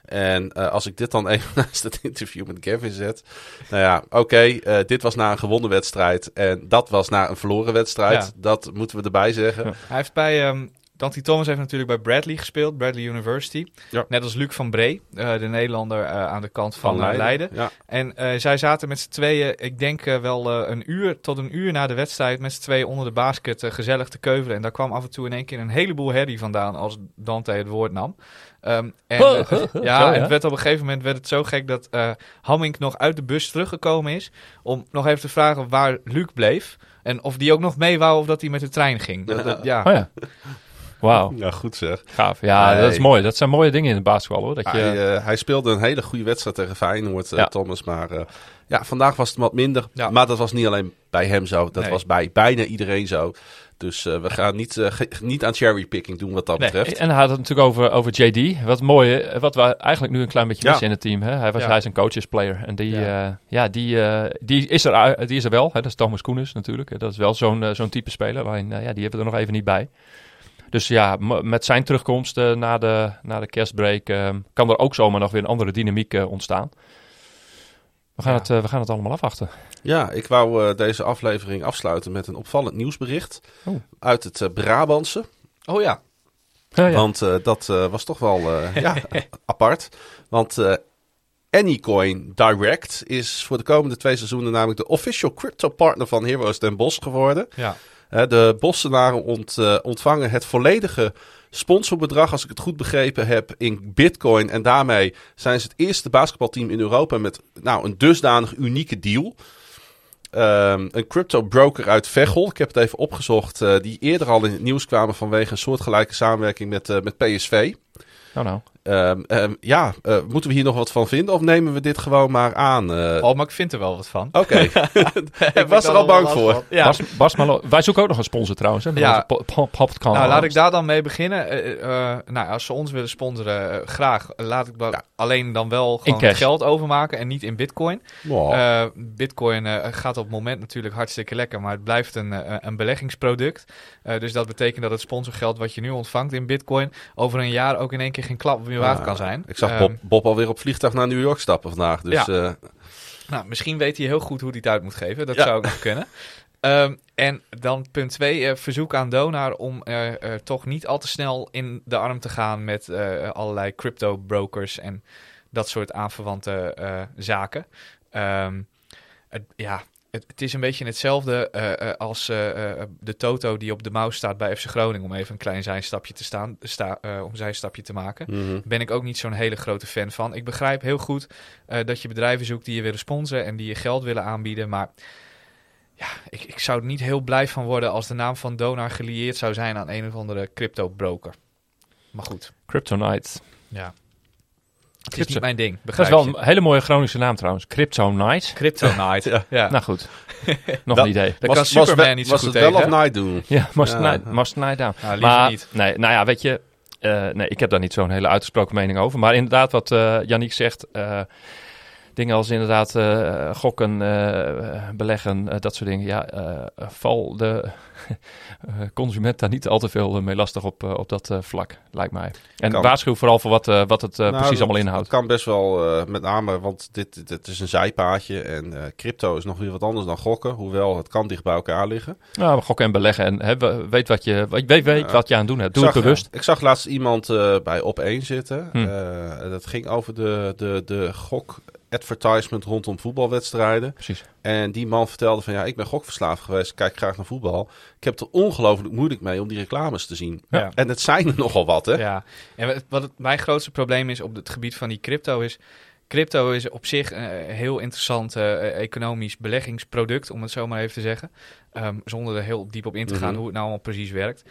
En uh, als ik dit dan even naast het interview met Gavin zet. Nou ja, oké, okay, uh, dit was na een gewonnen wedstrijd. En dat was na een verloren wedstrijd. Ja. Dat moeten we erbij zeggen. Ja. Hij heeft bij... Um... Dante Thomas heeft natuurlijk bij Bradley gespeeld, Bradley University. Ja. Net als Luc van Bree, uh, de Nederlander uh, aan de kant van, van Leiden. Leiden. Ja. En uh, zij zaten met z'n tweeën, ik denk uh, wel uh, een uur tot een uur na de wedstrijd... met z'n tweeën onder de basket uh, gezellig te keuvelen. En daar kwam af en toe in één keer een heleboel herrie vandaan als Dante het woord nam. Um, en, oh, uh, uh, ja, zo, en het werd op een gegeven moment werd het zo gek dat uh, Hamming nog uit de bus teruggekomen is... om nog even te vragen waar Luc bleef. En of die ook nog mee wou of dat hij met de trein ging. Dat, dat, ja. Oh, ja. Wauw. Ja, goed zeg. Gaaf. Ja, nee. Dat is mooi. Dat zijn mooie dingen in de basketbal, hoor. Dat je... hij, uh, hij speelde een hele goede wedstrijd tegen Feyenoord, uh, ja. Thomas. Maar uh, ja, vandaag was het wat minder. Ja. Maar dat was niet alleen bij hem zo. Dat nee. was bij bijna iedereen zo. Dus uh, we gaan niet, uh, ge- niet aan cherrypicking doen wat dat nee. betreft. En hij had het natuurlijk over, over J D. Wat mooie, wat we eigenlijk nu een klein beetje missen ja. in het team. Hè? Hij, was, ja. hij is een coachesplayer. En die, ja. Uh, ja, die, uh, die, is er, die is er wel. Hè? Dat is Thomas Kunis natuurlijk. Dat is wel zo'n, uh, zo'n type speler. Waarin, uh, ja, die hebben we er nog even niet bij. Dus ja, m- met zijn terugkomst uh, na, de, na de kerstbreak uh, kan er ook zomaar nog weer een andere dynamiek uh, ontstaan. We gaan, ja. het, uh, we gaan het allemaal afwachten. Ja, ik wou uh, deze aflevering afsluiten met een opvallend nieuwsbericht oh. uit het uh, Brabantse. Oh ja. ja, ja. Want uh, dat uh, was toch wel uh, ja, apart. Want uh, Anycoin Direct is voor de komende twee seizoenen namelijk de official crypto partner van Heroes Den Bosch geworden. Ja. De Bossenaren ont, uh, ontvangen het volledige sponsorbedrag, als ik het goed begrepen heb, in bitcoin. En daarmee zijn ze het eerste basketbalteam in Europa met nou, een dusdanig unieke deal. Um, een crypto broker uit Veghel, ik heb het even opgezocht, uh, die eerder al in het nieuws kwamen vanwege een soortgelijke samenwerking met, uh, met P S V. Nou nou. Um, um, ja, uh, moeten we hier nog wat van vinden of nemen we dit gewoon maar aan? Uh... Oh, maar ik vind er wel wat van. Oké, okay. ik was ik er al bang voor. Ja. Bas, Bas Malo, wij zoeken ook nog een sponsor trouwens. Hè? Ja. Po- po- podcast. Nou, laat ik daar dan mee beginnen. Uh, uh, nou, als ze ons willen sponsoren, uh, graag. Laat ik ba- ja. alleen dan wel gewoon geld overmaken en niet in bitcoin. Wow. Uh, bitcoin uh, gaat op het moment natuurlijk hartstikke lekker, maar het blijft een, uh, een beleggingsproduct. Uh, dus dat betekent dat het sponsorgeld wat je nu ontvangt in bitcoin over een jaar ook in één keer geen klap meer waard ja, kan zijn. Ik zag Bob, um, Bob alweer op vliegtuig naar New York stappen vandaag. Dus, ja. uh... nou, misschien weet hij heel goed hoe hij het uit moet geven. Dat ja. zou ook nog kunnen. Um, en dan punt twee, uh, verzoek aan Donar om uh, uh, toch niet al te snel in de arm te gaan met uh, allerlei crypto brokers en dat soort aanverwante uh, zaken. Um, het, ja, het, het is een beetje hetzelfde uh, uh, als uh, uh, de Toto die op de mouw staat bij F C Groningen, om even een klein zijstapje te staan, sta, uh, om zijstapje te maken. Mm-hmm. Daar ben ik ook niet zo'n hele grote fan van. Ik begrijp heel goed uh, dat je bedrijven zoekt die je willen sponsoren en die je geld willen aanbieden, maar ja, ik, ik zou er niet heel blij van worden als de naam van Donar gelieerd zou zijn aan een of andere crypto broker. Maar goed. Kryptonite. Ja. Het Crypto. Is niet mijn ding, begrijp je? Dat is wel een hele mooie Groningse naam trouwens. Kryptonite. Kryptonite. ja. ja. Nou goed. Nog dat, een idee. Dat was, kan Superman was, niet zo was goed tegen. Was het wel of night doen? Ja, must, ja. Night, must night down. Nou, maar, niet. Nee, nou ja, weet je. Uh, nee, ik heb daar niet zo'n hele uitgesproken mening over. Maar inderdaad, wat uh, Yannick zegt... Uh, Dingen als inderdaad uh, gokken, uh, beleggen, uh, dat soort dingen. Ja, uh, val de uh, consument daar niet al te veel mee lastig op, uh, op dat uh, vlak, lijkt mij. En kan. Waarschuw vooral voor wat, uh, wat het uh, nou, precies dat, allemaal inhoudt. Het kan best wel, uh, met name, want dit, dit is een zijpaadje en uh, crypto is nog weer wat anders dan gokken. Hoewel, het kan dicht bij elkaar liggen. Nou, gokken en beleggen en hè, weet wat je weet, weet uh, wat je aan het doen hebt. Doe zag, het bewust. Ja, ik zag laatst iemand uh, bij Op één zitten. Hmm. Uh, dat ging over de, de, de gok... advertisement rondom voetbalwedstrijden. Precies. En die man vertelde van ja, ik ben gokverslaafd geweest, kijk graag naar voetbal. Ik heb er ongelooflijk moeilijk mee om die reclames te zien. Ja. En het zijn er nogal wat, hè? Ja. En wat het, mijn grootste probleem is op het gebied van die crypto is, crypto is op zich een heel interessant uh, economisch beleggingsproduct, om het zo maar even te zeggen. Um, zonder er heel diep op in te gaan mm-hmm. hoe het nou allemaal precies werkt.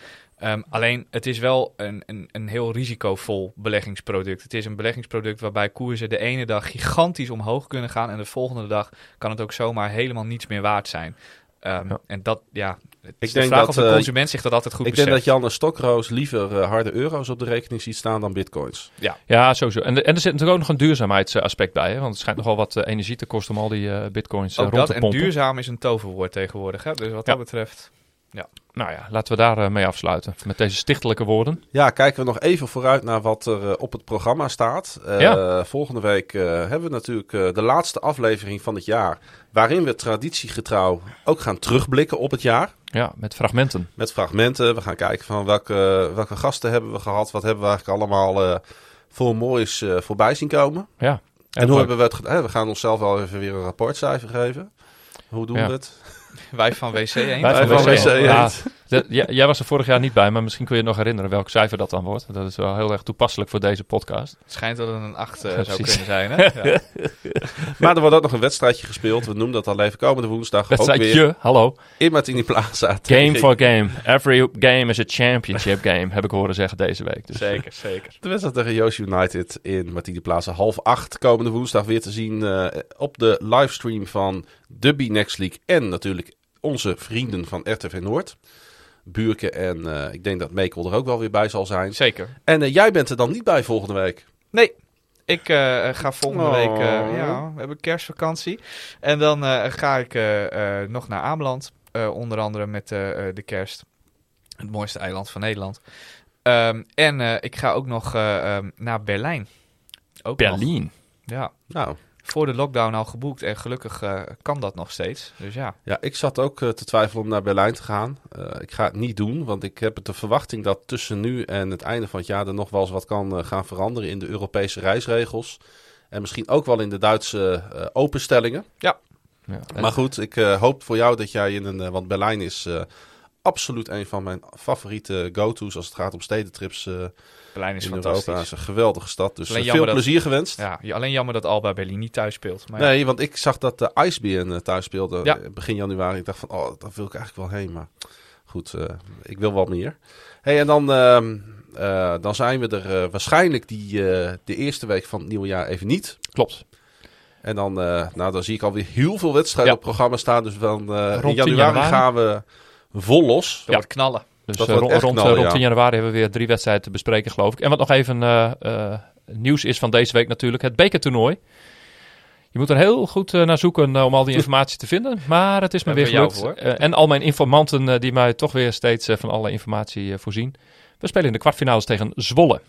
Um, alleen, het is wel een, een, een heel risicovol beleggingsproduct. Het is een beleggingsproduct waarbij koersen de ene dag gigantisch omhoog kunnen gaan en de volgende dag kan het ook zomaar helemaal niets meer waard zijn. Um, ja. En dat, ja, het is ik de denk vraag dat, of de consument uh, zich dat altijd goed ik beseft. Ik denk dat Jan en Stokroos liever uh, harde euro's op de rekening ziet staan dan bitcoins. Ja, ja sowieso. En, en er zit natuurlijk ook nog een duurzaamheidsaspect bij, hè? Want het schijnt nogal wat uh, energie te kosten om al die uh, bitcoins uh, rond dat, te pompen. En duurzaam is een toverwoord tegenwoordig, hè? Dus wat ja. dat betreft... Ja. Nou ja, laten we daar uh, mee afsluiten. Met deze stichtelijke woorden. Ja, kijken we nog even vooruit naar wat er uh, op het programma staat. Uh, ja. Volgende week uh, hebben we natuurlijk uh, de laatste aflevering van het jaar. Waarin we traditiegetrouw ook gaan terugblikken op het jaar. Ja, met fragmenten. Met fragmenten. We gaan kijken van welke, uh, welke gasten hebben we gehad. Wat hebben we eigenlijk allemaal uh, voor moois uh, voorbij zien komen. Ja. En, en hoe leuk. hebben we het gedaan? We gaan onszelf wel even weer een rapportcijfer geven. Hoe doen ja. we het? Wij van W C heen. Wij van W C heen. Ja, de, ja, jij was er vorig jaar niet bij, maar misschien kun je, je nog herinneren welk cijfer dat dan wordt. Dat is wel heel erg toepasselijk voor deze podcast. Het schijnt dat het een acht uh, ja, zou kunnen zijn, hè? Ja. Maar er wordt ook nog een wedstrijdje gespeeld. We noemen dat al even komende woensdag. Wedstrijdje, ook weer hallo. In Martini Plaza. Game for game. Every game is a championship game, heb ik horen zeggen deze week. Dus. Zeker, zeker. De wedstrijd tegen Joost United in Martini Plaza. Half acht komende woensdag weer te zien uh, op de livestream van de B N X T League en natuurlijk onze vrienden van R T V Noord. Buurke en uh, ik denk dat Mekel er ook wel weer bij zal zijn. Zeker. En uh, jij bent er dan niet bij volgende week? Nee, ik uh, ga volgende oh. week... Uh, ja, we hebben kerstvakantie. En dan uh, ga ik uh, uh, nog naar Ameland. Uh, onder andere met uh, de kerst. Het mooiste eiland van Nederland. Um, en uh, ik ga ook nog uh, um, naar Berlijn. Ook Berlijn? Nog. Ja. Nou... Voor de lockdown al geboekt en gelukkig uh, kan dat nog steeds. Dus ja. Ja, ik zat ook uh, te twijfelen om naar Berlijn te gaan. Uh, ik ga het niet doen, want ik heb de verwachting dat tussen nu en het einde van het jaar er nog wel eens wat kan uh, gaan veranderen in de Europese reisregels. En misschien ook wel in de Duitse uh, openstellingen. Ja. ja en... Maar goed, ik uh, hoop voor jou dat jij in een... Uh, want Berlijn is uh, absoluut een van mijn favoriete go-to's als het gaat om stedentrips... Uh, Berlijn is in fantastisch. Europa is een geweldige stad, dus alleen veel plezier dat, gewenst. Ja, alleen jammer dat Alba Berlin niet thuis speelt. Maar nee, ja. want ik zag dat de IJsberen thuis speelde ja. begin januari. Ik dacht van, oh, daar wil ik eigenlijk wel heen, maar... goed, uh, ik wil wat meer. Hey, en dan, uh, uh, dan zijn we er uh, waarschijnlijk die, uh, de eerste week van het nieuwe jaar even niet. Klopt. En dan, uh, nou, dan zie ik alweer heel veel wedstrijden ja. op het programma staan. Dus dan, uh, in januari, januari gaan we vol los. Ja, knallen. Dus dat uh, rond, knallen, rond, ja. rond tien januari hebben we weer drie wedstrijden te bespreken, geloof ik. En wat nog even uh, uh, nieuws is van deze week natuurlijk, het bekertoernooi. Je moet er heel goed uh, naar zoeken uh, om al die informatie te vinden. Maar het is me ja, weer gelukt. Jou, uh, en al mijn informanten uh, die mij toch weer steeds uh, van alle informatie uh, voorzien. We spelen in de kwartfinales tegen Zwolle.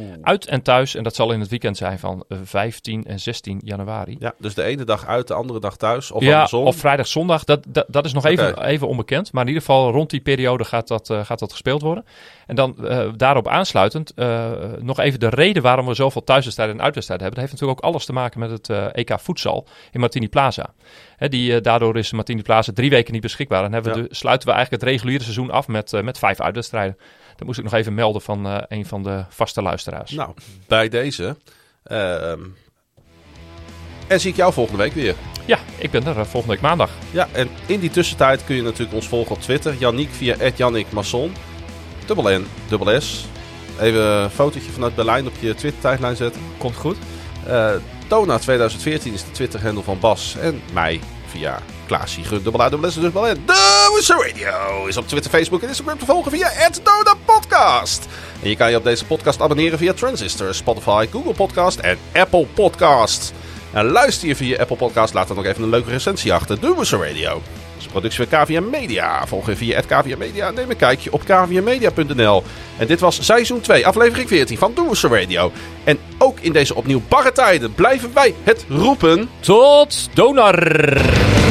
Oeh. Uit en thuis. En dat zal in het weekend zijn van uh, vijftien en zestien januari. Ja, dus de ene dag uit, de andere dag thuis. Of ja, andersom. Of vrijdag, zondag. Dat, dat, dat is nog okay. even, even onbekend. Maar in ieder geval rond die periode gaat dat, uh, gaat dat gespeeld worden. En dan uh, daarop aansluitend uh, nog even de reden waarom we zoveel thuiswedstrijden en uitwedstrijden hebben. Dat heeft natuurlijk ook alles te maken met het uh, E K voedsel in Martini Plaza. Hè, die, uh, daardoor is Martini Plaza drie weken niet beschikbaar. En hebben ja. we de, sluiten we eigenlijk het reguliere seizoen af met, uh, met vijf uitwedstrijden. Dat moest ik nog even melden van uh, een van de vaste luisteraars. Nou, bij deze. Uh, en zie ik jou volgende week weer. Ja, ik ben er uh, volgende week maandag. Ja, en in die tussentijd kun je natuurlijk ons volgen op Twitter. Yannick via at Yannick Masson. Dubbel N, dubbel S. Even een fotootje vanuit Berlijn op je Twitter-tijdlijn zetten. Komt goed. Uh, Dona tweeduizend veertien is de Twitter-handle van Bas en mij. Via Klaasie, Gun, dubbel A, dubbel S, dubbel N. De Russo Radio is op Twitter, Facebook en Instagram te volgen via at Donar Podcast. En je kan je op deze podcast abonneren via Transistor, Spotify, Google Podcast en Apple Podcast. En luister je via Apple Podcast, laat dan ook even een leuke recensie achter. De Russo Radio is een productie van Kavia Media. Volg je via at Kavia Media en neem een kijkje op kaviamedia punt n l. En dit was seizoen twee, aflevering veertien van De Russo Radio. En ook in deze opnieuw barre tijden blijven wij het roepen. Tot Donar!